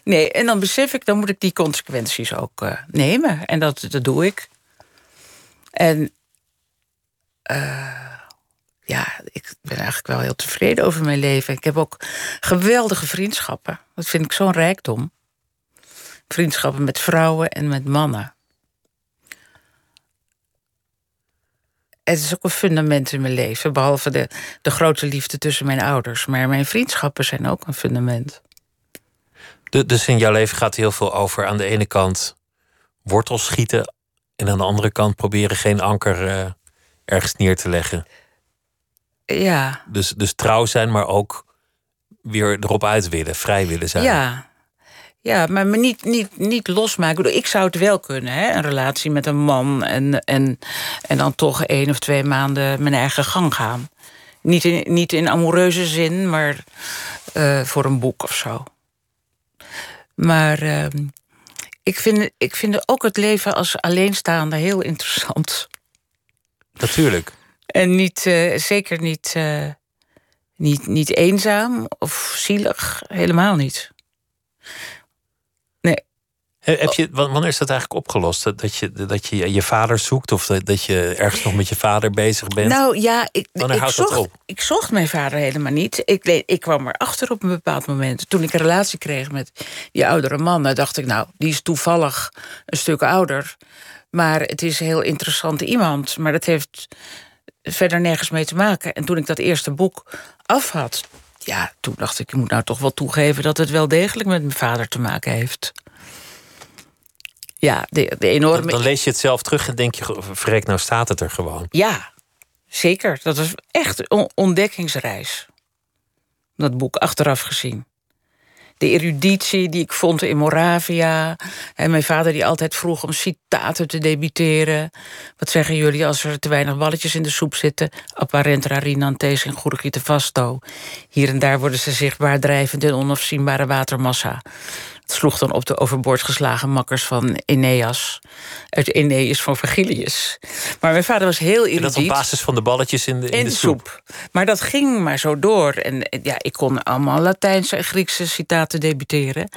Nee. En dan besef ik, dan moet ik die consequenties ook nemen. En dat doe ik. En ik ben eigenlijk wel heel tevreden over mijn leven. Ik heb ook geweldige vriendschappen. Dat vind ik zo'n rijkdom. Vriendschappen met vrouwen en met mannen. Het is ook een fundament in mijn leven, behalve de grote liefde tussen mijn ouders. Maar mijn vriendschappen zijn ook een fundament. Dus in jouw leven gaat heel veel over aan de ene kant wortels schieten... en aan de andere kant proberen geen anker ergens neer te leggen. Ja. Dus trouw zijn, maar ook weer erop uit willen, vrij willen zijn. Ja, maar me niet losmaken. Ik zou het wel kunnen, hè? Een relatie met een man... en dan toch 1 of 2 maanden mijn eigen gang gaan. Niet in amoureuze zin, maar voor een boek of zo. Maar ik vind ook het leven als alleenstaande heel interessant. Natuurlijk. En zeker niet eenzaam of zielig, helemaal niet. Nee. Wanneer is dat eigenlijk opgelost? Dat je je vader zoekt of dat je ergens nog met je vader bezig bent? Nou ja, ik zocht mijn vader helemaal niet. Ik kwam erachter op een bepaald moment. Toen ik een relatie kreeg met die oudere man... dacht ik, nou, die is toevallig een stuk ouder. Maar het is een heel interessant iemand. Maar dat heeft verder nergens mee te maken. En toen ik dat eerste boek af had... Ja, toen dacht ik, je moet nou toch wel toegeven... dat het wel degelijk met mijn vader te maken heeft. Ja, de enorme... Dan lees je het zelf terug en denk je... verrek, nou staat het er gewoon. Ja, zeker. Dat was echt een ontdekkingsreis. dat boek achteraf gezien. De eruditie die ik vond in Moravia. En mijn vader die altijd vroeg om citaten te debiteren. Wat zeggen jullie als er te weinig balletjes in de soep zitten? Apparentra rinantes in gurgite vasto. Hier en daar worden ze zichtbaar drijvend in onafzienbare watermassa. Het sloeg dan op de overboord geslagen makkers van Aeneas. Uit Aeneas van Vergilius. Maar mijn vader was heel erudiet. En dat op basis van de balletjes in de soep. Maar dat ging maar zo door. En ja, ik kon allemaal Latijnse en Griekse citaten debuteren.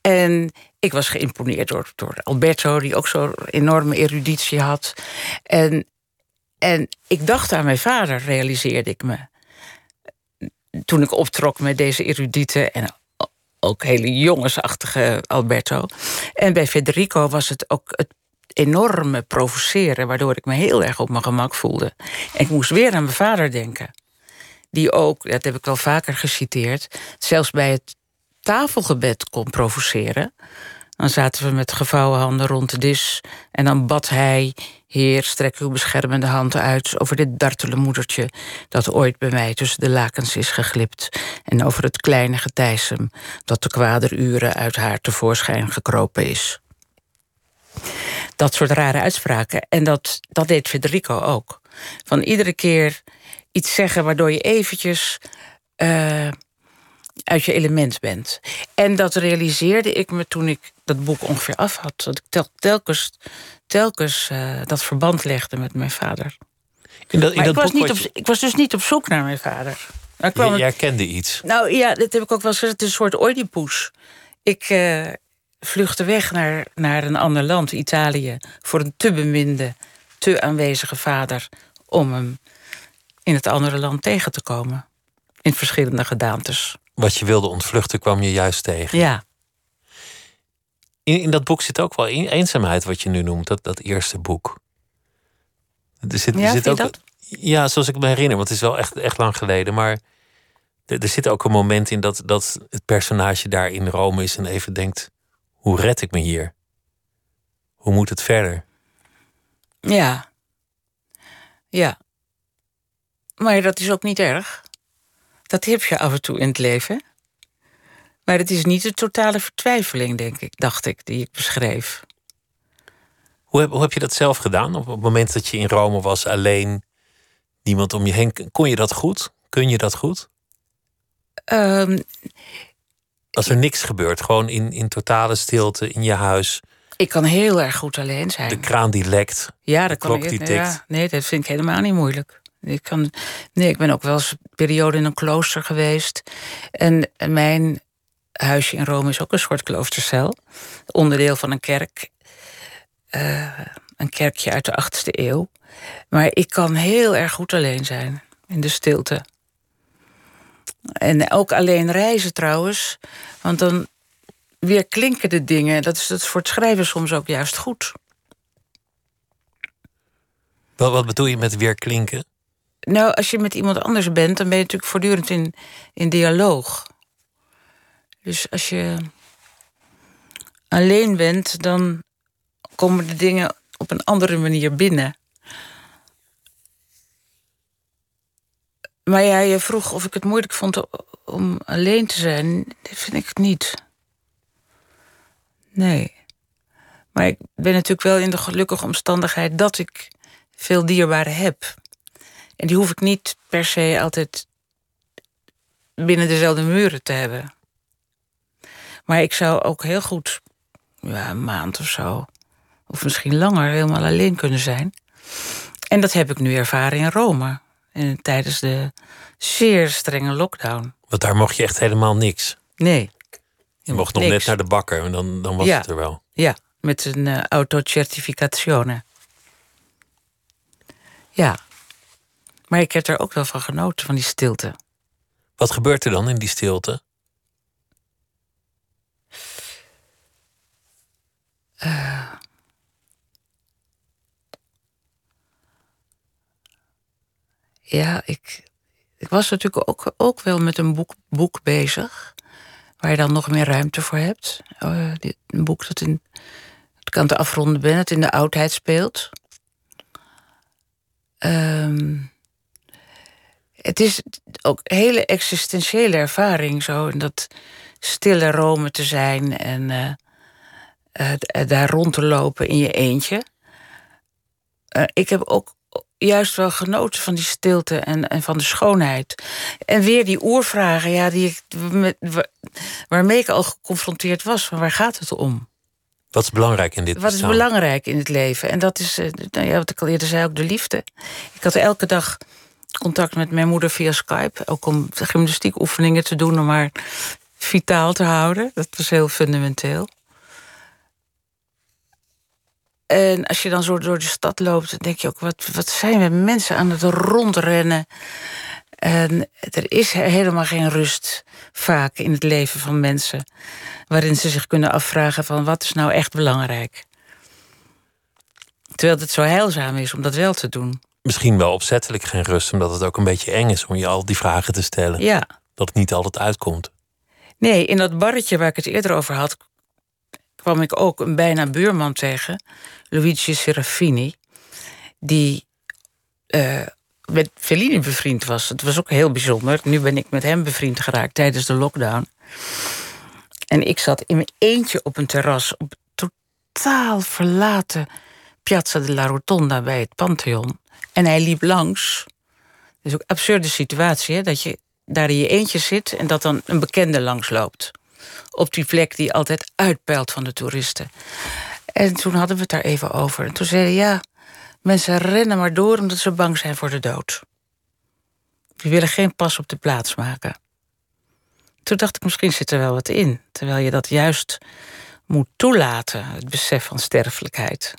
En ik was geïmponeerd door Alberto, die ook zo'n enorme eruditie had. En ik dacht aan mijn vader, realiseerde ik me. Toen ik optrok met deze erudieten en ook hele jongensachtige Alberto. En bij Federico was het ook het enorme provoceren, waardoor ik me heel erg op mijn gemak voelde. En ik moest weer aan mijn vader denken. Die ook, dat heb ik wel vaker geciteerd, zelfs bij het tafelgebed kon provoceren. Dan zaten we met gevouwen handen rond de dis. En dan bad hij, Heer, strek uw beschermende hand uit over dit dartele moedertje dat ooit bij mij tussen de lakens is geglipt. En over het kleine getijsem dat te kwader uren uit haar tevoorschijn gekropen is. Dat soort rare uitspraken. En dat deed Federico ook. Van iedere keer iets zeggen waardoor je eventjes uit je element bent. En dat realiseerde ik me toen ik dat boek ongeveer af had. Dat ik telkens dat verband legde met mijn vader. Ik was dus niet op zoek naar mijn vader. Jij herkende iets. Nou ja, dat heb ik ook wel eens gezegd. Het is een soort Oedipus. Ik vluchtte weg naar een ander land, Italië, voor een te beminde, te aanwezige vader, om hem in het andere land tegen te komen. In verschillende gedaantes. Wat je wilde ontvluchten kwam je juist tegen. Ja. In dat boek zit ook wel eenzaamheid, wat je nu noemt, dat eerste boek. Er zit ook, dat? Ja, zoals ik me herinner, want het is wel echt lang geleden. Maar er zit ook een moment in dat het personage daar in Rome is en even denkt, hoe red ik me hier? Hoe moet het verder? Ja. Ja. Maar dat is ook niet erg. Dat heb je af en toe in het leven. Maar het is niet de totale vertwijfeling, dacht ik, die ik beschreef. Hoe heb je dat zelf gedaan? Op het moment dat je in Rome was, alleen, niemand om je heen. Kon je dat goed? Kun je dat goed? Als er niks gebeurt, gewoon in totale stilte, in je huis. Ik kan heel erg goed alleen zijn. De kraan die lekt, ja, de klok die tikt. Ja, nee, dat vind ik helemaal niet moeilijk. Ik ben ook wel eens een periode in een klooster geweest. En mijn huisje in Rome is ook een soort kloostercel. Onderdeel van een kerk. Een kerkje uit de 8e eeuw. Maar ik kan heel erg goed alleen zijn. In de stilte. En ook alleen reizen trouwens. Want dan weer klinken de dingen. Dat is voor het schrijven soms ook juist goed. Wat bedoel je met weer klinken? Nou, als je met iemand anders bent, dan ben je natuurlijk voortdurend in dialoog. Dus als je alleen bent, dan komen de dingen op een andere manier binnen. Maar ja, je vroeg of ik het moeilijk vond om alleen te zijn. Dat vind ik niet. Nee. Maar ik ben natuurlijk wel in de gelukkige omstandigheid dat ik veel dierbaren heb. En die hoef ik niet per se altijd binnen dezelfde muren te hebben. Maar ik zou ook heel goed, ja, een maand of zo, of misschien langer, helemaal alleen kunnen zijn. En dat heb ik nu ervaren in Rome. En tijdens de zeer strenge lockdown. Want daar mocht je echt helemaal niks. Nee. Je mocht nog niks. Net naar de bakker, en dan was het er wel. Ja, met een autocertificazione. Ja. Maar ik heb er ook wel van genoten, van die stilte. Wat gebeurt er dan in die stilte? Ja, ik was natuurlijk ook wel met een boek bezig. Waar je dan nog meer ruimte voor hebt. Een boek dat ik aan het afronden ben, dat in de oudheid speelt. Het is ook een hele existentiële ervaring, zo in dat stille Rome te zijn en daar rond te lopen in je eentje. Ik heb ook juist wel genoten van die stilte en van de schoonheid. En weer die oervragen, ja, waarmee ik al geconfronteerd was. Van waar gaat het om? Wat is belangrijk in dit leven? Wat is belangrijk in het leven? En dat is, wat ik al eerder zei, ook de liefde. Ik had elke dag contact met mijn moeder via Skype. Ook om gymnastiekoefeningen te doen, om haar vitaal te houden. Dat was heel fundamenteel. En als je dan zo door de stad loopt, dan denk je ook, wat zijn we mensen aan het rondrennen? En er is helemaal geen rust vaak in het leven van mensen, waarin ze zich kunnen afvragen van wat is nou echt belangrijk? Terwijl het zo heilzaam is om dat wel te doen. Misschien wel opzettelijk geen rust, omdat het ook een beetje eng is om je al die vragen te stellen. Ja. Dat het niet altijd uitkomt. Nee, in dat barretje waar ik het eerder over had, kwam ik ook een bijna buurman tegen, Luigi Serafini, die met Fellini bevriend was. Het was ook heel bijzonder. Nu ben ik met hem bevriend geraakt tijdens de lockdown. En ik zat in mijn eentje op een terras op een totaal verlaten Piazza della Rotonda bij het Pantheon. En hij liep langs. Dat is ook een absurde situatie, hè? Dat je daar in je eentje zit en dat dan een bekende langsloopt. Op die plek die altijd uitpeilt van de toeristen. En toen hadden we het daar even over. En toen zeiden ja, mensen rennen maar door omdat ze bang zijn voor de dood. Die willen geen pas op de plaats maken. Toen dacht ik, misschien zit er wel wat in. Terwijl je dat juist moet toelaten, het besef van sterfelijkheid.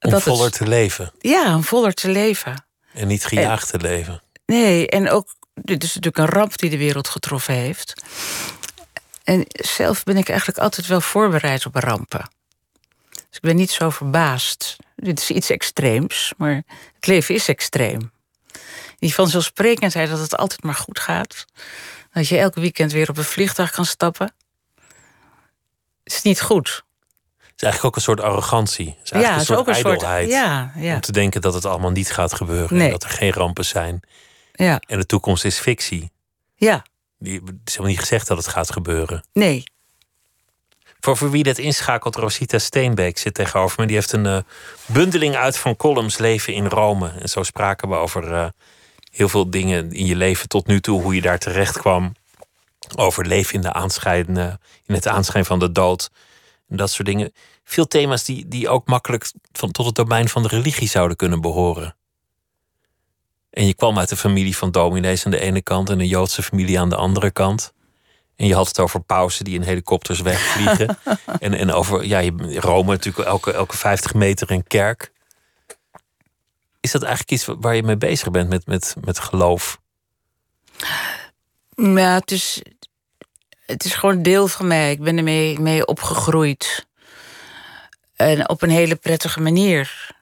Om dat voller te leven. Ja, om voller te leven. En niet gejaagd te leven. Nee, en ook, dit is natuurlijk een ramp die de wereld getroffen heeft. En zelf ben ik eigenlijk altijd wel voorbereid op rampen. Dus ik ben niet zo verbaasd. Dit is iets extreems, maar het leven is extreem. Die vanzelfsprekendheid dat het altijd maar goed gaat. Dat je elke weekend weer op een vliegtuig kan stappen. Is niet goed. Het is eigenlijk ook een soort arrogantie. Het is eigenlijk een soort ijdelheid. Om te denken dat het allemaal niet gaat gebeuren. Nee. En dat er geen rampen zijn. Ja. En de toekomst is fictie. Ja. Het is helemaal niet gezegd dat het gaat gebeuren. Nee. Voor wie dat inschakelt, Rosita Steenbeek zit tegenover me. Die heeft een bundeling uit van columns Leven in Rome. En zo spraken we over heel veel dingen in je leven tot nu toe. Hoe je daar terecht kwam. Over leven in het aanschijn van de dood. En dat soort dingen. Veel thema's die ook makkelijk tot het domein van de religie zouden kunnen behoren. En je kwam uit de familie van dominees aan de ene kant en een Joodse familie aan de andere kant. En je had het over pauzen die in helikopters wegvliegen. en over Rome natuurlijk elke 50 meter een kerk. Is dat eigenlijk iets waar je mee bezig bent met geloof? Ja, het is gewoon deel van mij. Ik ben ermee opgegroeid. En op een hele prettige manier.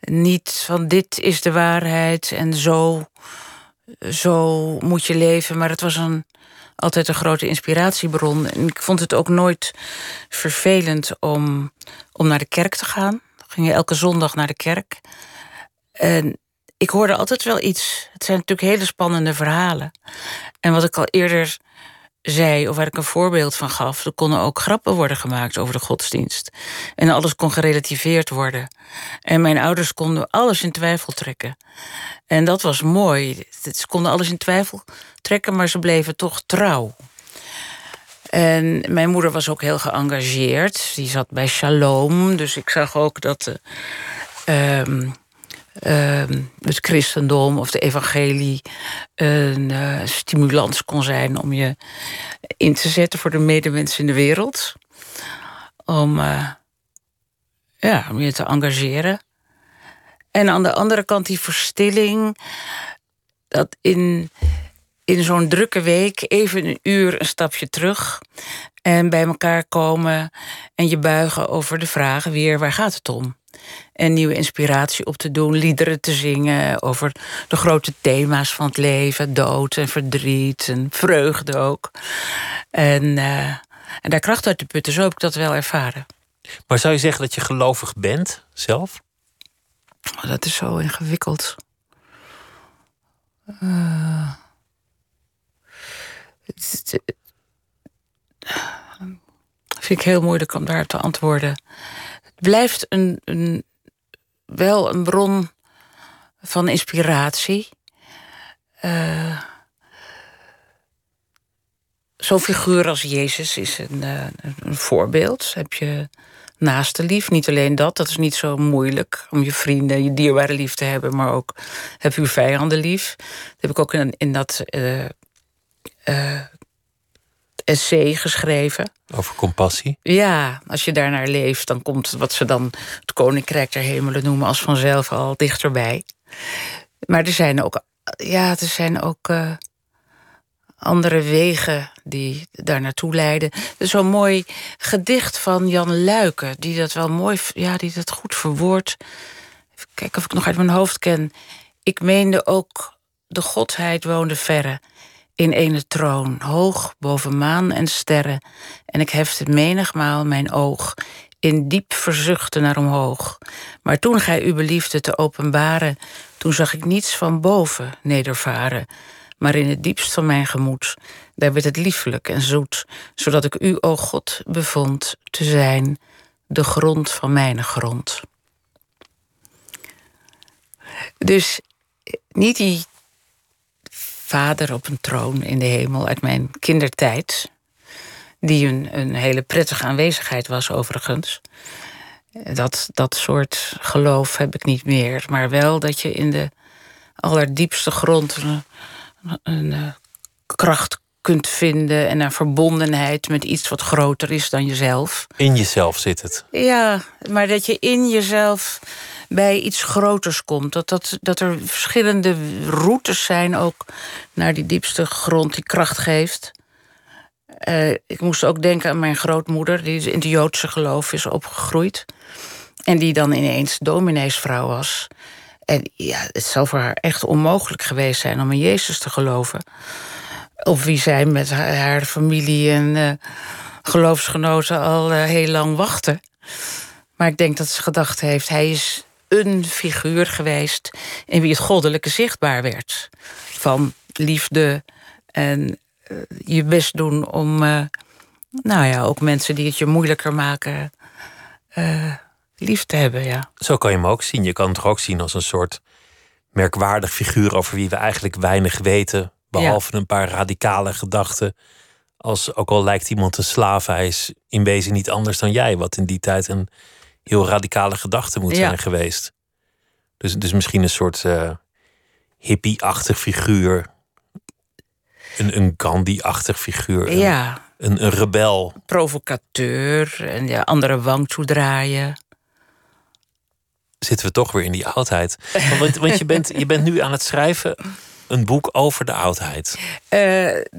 Niet van dit is de waarheid en zo moet je leven. Maar het was altijd een grote inspiratiebron. En ik vond het ook nooit vervelend om naar de kerk te gaan. Dan ging je elke zondag naar de kerk. En ik hoorde altijd wel iets. Het zijn natuurlijk hele spannende verhalen. En wat ik al eerder zei, of waar ik een voorbeeld van gaf, er konden ook grappen worden gemaakt over de godsdienst. En alles kon gerelativeerd worden. En mijn ouders konden alles in twijfel trekken. En dat was mooi. Ze konden alles in twijfel trekken, maar ze bleven toch trouw. En mijn moeder was ook heel geëngageerd. Die zat bij Shalom, dus ik zag ook dat het christendom of de evangelie een stimulans kon zijn om je in te zetten voor de medemens in de wereld. Om je te engageren. En aan de andere kant die verstilling, dat in zo'n drukke week even een uur een stapje terug en bij elkaar komen en je buigen over de vragen weer, waar gaat het om? En nieuwe inspiratie op te doen, liederen te zingen over de grote thema's van het leven. Dood en verdriet en vreugde ook. En daar kracht uit te putten, zo heb ik dat wel ervaren. Maar zou je zeggen dat je gelovig bent zelf? Oh, dat is zo ingewikkeld. Vind ik heel moeilijk om daar te antwoorden. Het blijft wel een bron van inspiratie. Zo'n figuur als Jezus is een voorbeeld. Heb je naastenlief. Niet alleen dat, dat is niet zo moeilijk. Om je vrienden, je dierbare lief te hebben. Maar ook heb je vijanden lief. Dat heb ik ook in dat essay geschreven. Over compassie? Ja, als je daarnaar leeft, dan komt wat ze dan het Koninkrijk der Hemelen noemen als vanzelf al dichterbij. Maar er zijn ook andere wegen die daar naartoe leiden. Zo'n mooi gedicht van Jan Luyken, die dat wel mooi, ja, die dat goed verwoordt. Even kijken of ik nog uit mijn hoofd ken. Ik meende ook, de godheid woonde verre, in ene troon, hoog boven maan en sterren. En ik hefte menigmaal mijn oog, in diep verzuchten naar omhoog. Maar toen gij uw beliefde te openbaren, toen zag ik niets van boven nedervaren. Maar in het diepst van mijn gemoed, daar werd het liefelijk en zoet, zodat ik u, o God, bevond te zijn, de grond van mijn grond. Dus niet die vader op een troon in de hemel uit mijn kindertijd, die een hele prettige aanwezigheid was overigens. Dat soort geloof heb ik niet meer. Maar wel dat je in de allerdiepste grond een kracht kunt vinden en een verbondenheid met iets wat groter is dan jezelf. In jezelf zit het. Ja, maar dat je in jezelf bij iets groters komt. Dat er verschillende routes zijn ook naar die diepste grond die kracht geeft. Ik moest ook denken aan mijn grootmoeder, die in het Joodse geloof is opgegroeid. En die dan ineens domineesvrouw was. En ja, het zal voor haar echt onmogelijk geweest zijn om in Jezus te geloven. Of wie zij met haar familie en geloofsgenoten al heel lang wachten. Maar ik denk dat ze gedacht heeft, hij is een figuur geweest in wie het goddelijke zichtbaar werd. Van liefde en je best doen om ook mensen die het je moeilijker maken lief te hebben, ja. Zo kan je hem ook zien. Je kan hem toch ook zien als een soort merkwaardig figuur over wie we eigenlijk weinig weten, behalve een paar radicale gedachten. Als ook al lijkt iemand een slaaf, hij is in wezen niet anders dan jij, wat in die tijd een heel radicale gedachte moet zijn geweest. Dus misschien een soort hippie-achtig figuur. Een Gandhi-achtig figuur. Ja. Een rebel. Provocateur en andere wang toedraaien. Zitten we toch weer in die oudheid. Want je bent nu aan het schrijven een boek over de oudheid.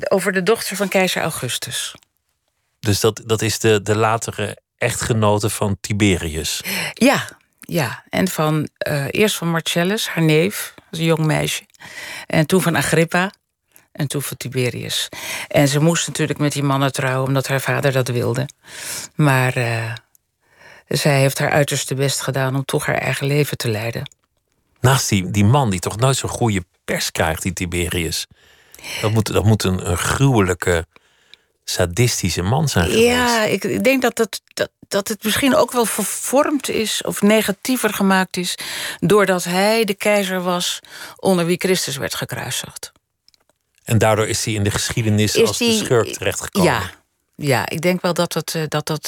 Over de dochter van keizer Augustus. Dus dat is de latere echtgenote van Tiberius. Ja. En van eerst van Marcellus, haar neef, als een jong meisje. En toen van Agrippa. En toen van Tiberius. En ze moest natuurlijk met die mannen trouwen, omdat haar vader dat wilde. Maar zij heeft haar uiterste best gedaan om toch haar eigen leven te leiden. Naast die man die toch nooit zo'n goede pers krijgt, die Tiberius. Dat moet een gruwelijke, sadistische man zijn geweest. Ja, ik denk dat het misschien ook wel vervormd is of negatiever gemaakt is, doordat hij de keizer was onder wie Christus werd gekruisigd. En daardoor is hij in de geschiedenis als de schurk terechtgekomen. Ja, ik denk wel dat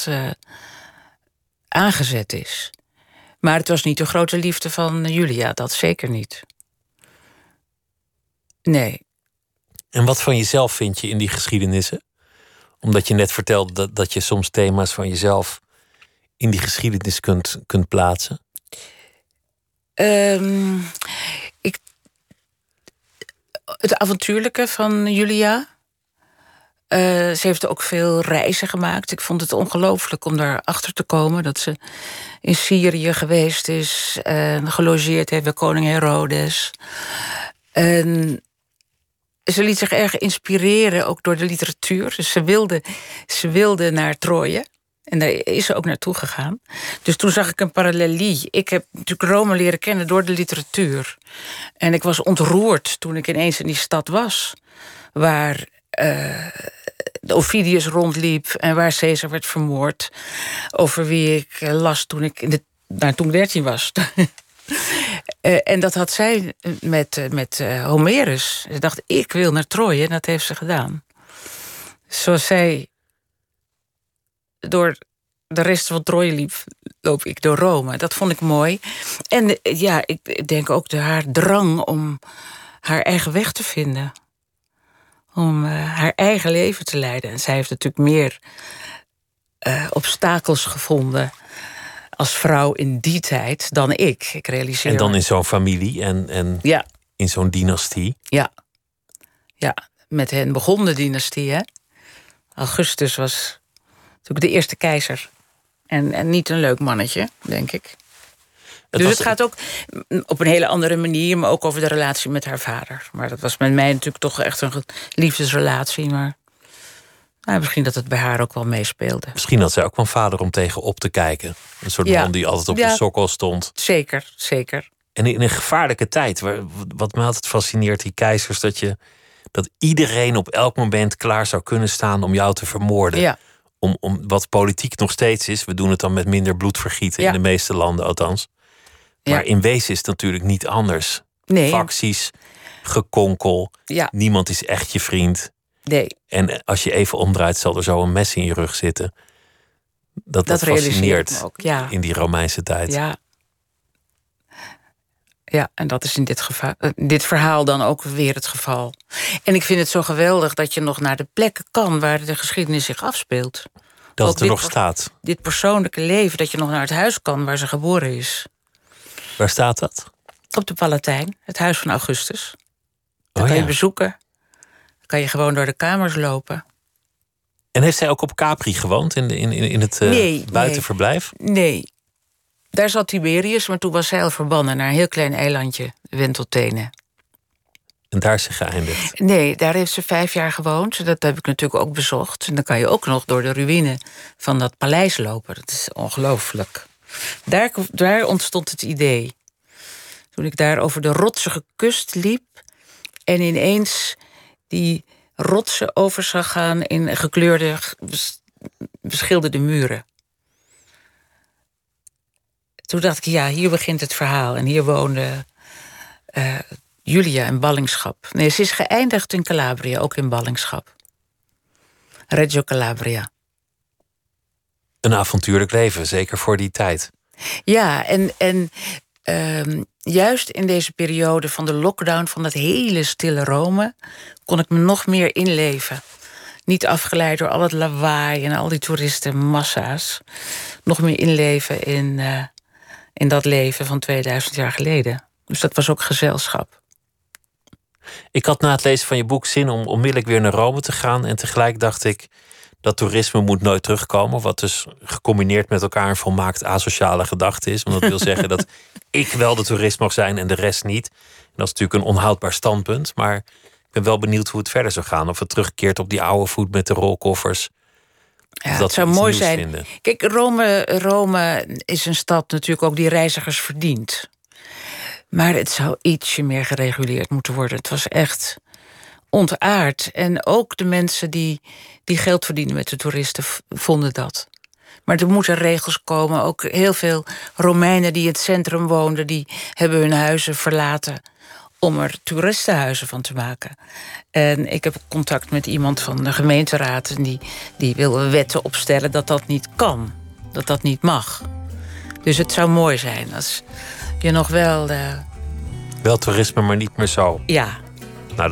aangezet is. Maar het was niet de grote liefde van Julia, dat zeker niet. Nee. En wat van jezelf vind je in die geschiedenissen? Omdat je net vertelde dat je soms thema's van jezelf in die geschiedenis kunt plaatsen. Het avontuurlijke van Julia. Ze heeft ook veel reizen gemaakt. Ik vond het ongelooflijk om daarachter te komen dat ze in Syrië geweest is en gelogeerd heeft bij koning Herodes. En ze liet zich erg inspireren, ook door de literatuur. Dus ze wilde naar Troje. En daar is ze ook naartoe gegaan. Dus toen zag ik een parallelie. Ik heb natuurlijk Rome leren kennen door de literatuur. En ik was ontroerd toen ik ineens in die stad was, waar de Ovidius rondliep en waar Caesar werd vermoord. Over wie ik las toen ik toen ik 13 was. En dat had zij met Homerus. Ze dacht, ik wil naar Troje. En dat heeft ze gedaan. Zoals zij door de rest van Troje liep, loop ik door Rome. Dat vond ik mooi. En ja, ik denk ook haar drang om haar eigen weg te vinden. Om haar eigen leven te leiden. En zij heeft natuurlijk meer obstakels gevonden als vrouw in die tijd dan ik. Ik realiseer en dan me. In zo'n familie en ja. In zo'n dynastie. Ja. Ja, met hen begon de dynastie, hè. Augustus was natuurlijk de eerste keizer. En niet een leuk mannetje, denk ik. Het gaat ook op een hele andere manier, maar ook over de relatie met haar vader. Maar dat was met mij natuurlijk toch echt een liefdesrelatie. Maar nou, misschien dat het bij haar ook wel meespeelde. Misschien had zij ook wel een vader om tegen op te kijken. Een soort man die altijd op de sokkel stond. Zeker, zeker. En in een gevaarlijke tijd. Wat me altijd fascineert, die keizers, dat iedereen op elk moment klaar zou kunnen staan om jou te vermoorden. Ja. Om wat politiek nog steeds is. We doen het dan met minder bloedvergieten in de meeste landen althans. Maar in wezen is het natuurlijk niet anders. Nee. Facties, gekonkel, niemand is echt je vriend. Nee. En als je even omdraait, zal er zo een mes in je rug zitten. Dat fascineert ook, in die Romeinse tijd. Ja, en dat is in dit verhaal dan ook weer het geval. En ik vind het zo geweldig dat je nog naar de plekken kan waar de geschiedenis zich afspeelt. Dat het er nog staat. Dit persoonlijke leven, dat je nog naar het huis kan waar ze geboren is. Waar staat dat? Op de Palatijn, het huis van Augustus. Dat kan je bezoeken. Dan kan je gewoon door de kamers lopen. En heeft zij ook op Capri gewoond, in het buitenverblijf? Nee. Daar zat Tiberius, maar toen was zij al verbannen naar een heel klein eilandje, Ventotene. En daar is ze geëindigd? Nee, daar heeft ze 5 jaar gewoond. Dat heb ik natuurlijk ook bezocht. En dan kan je ook nog door de ruïne van dat paleis lopen. Dat is ongelooflijk. Daar ontstond het idee. Toen ik daar over de rotsige kust liep en ineens die rotsen over zag gaan in gekleurde, beschilderde muren. Toen dacht ik, ja, hier begint het verhaal. En hier woonde Julia in ballingschap. Nee, ze is geëindigd in Calabria, ook in ballingschap. Reggio Calabria. Een avontuurlijk leven, zeker voor die tijd. Ja, en juist in deze periode van de lockdown, van dat hele stille Rome, kon ik me nog meer inleven. Niet afgeleid door al het lawaai en al die toeristenmassa's. Nog meer inleven in dat leven van 2000 jaar geleden. Dus dat was ook gezelschap. Ik had na het lezen van je boek zin om onmiddellijk weer naar Rome te gaan. En tegelijk dacht ik, dat toerisme moet nooit terugkomen. Wat dus gecombineerd met elkaar een volmaakt asociale gedachte is. Want dat wil zeggen dat ik wel de toerist mag zijn en de rest niet. En dat is natuurlijk een onhoudbaar standpunt. Maar ik ben wel benieuwd hoe het verder zou gaan. Of het terugkeert op die oude voet met de rolkoffers. Ja, dat zou mooi zijn. Vinden. Kijk, Rome is een stad natuurlijk ook die reizigers verdient. Maar het zou ietsje meer gereguleerd moeten worden. Het was echt ontaard. En ook de mensen die geld verdienen met de toeristen vonden dat. Maar er moeten regels komen. Ook heel veel Romeinen die in het centrum woonden, die hebben hun huizen verlaten om er toeristenhuizen van te maken. En ik heb contact met iemand van de gemeenteraad en die wil wetten opstellen dat dat niet kan. Dat dat niet mag. Dus het zou mooi zijn als je nog wel... Wel toerisme, maar niet meer zo. Ja. Nou,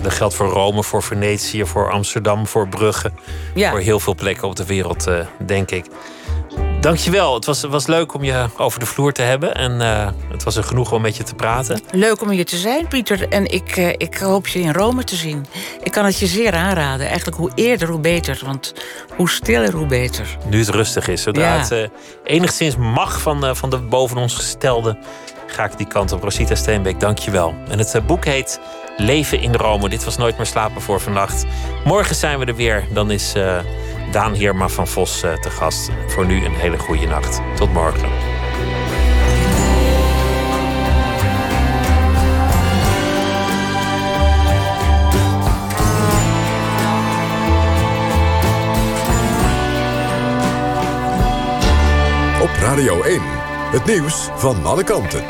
dat geldt voor Rome, voor Venetië, voor Amsterdam, voor Brugge. Ja. Voor heel veel plekken op de wereld, denk ik. Dankjewel. Het was leuk om je over de vloer te hebben. En het was een genoegen om met je te praten. Leuk om hier te zijn, Pieter. En ik hoop je in Rome te zien. Ik kan het je zeer aanraden. Eigenlijk hoe eerder, hoe beter. Want hoe stiller, hoe beter. Nu het rustig is. Zodra het enigszins mag van de boven ons gestelde, ga ik die kant op. Rosita Steenbeek, dankjewel. En het boek heet Leven in Rome. Dit was Nooit meer slapen voor vannacht. Morgen zijn we er weer. Dan is Daan Heerma van Vos te gast. Voor nu een hele goede nacht. Tot morgen. Op Radio 1, het nieuws van alle kanten.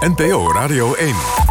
NPO Radio 1.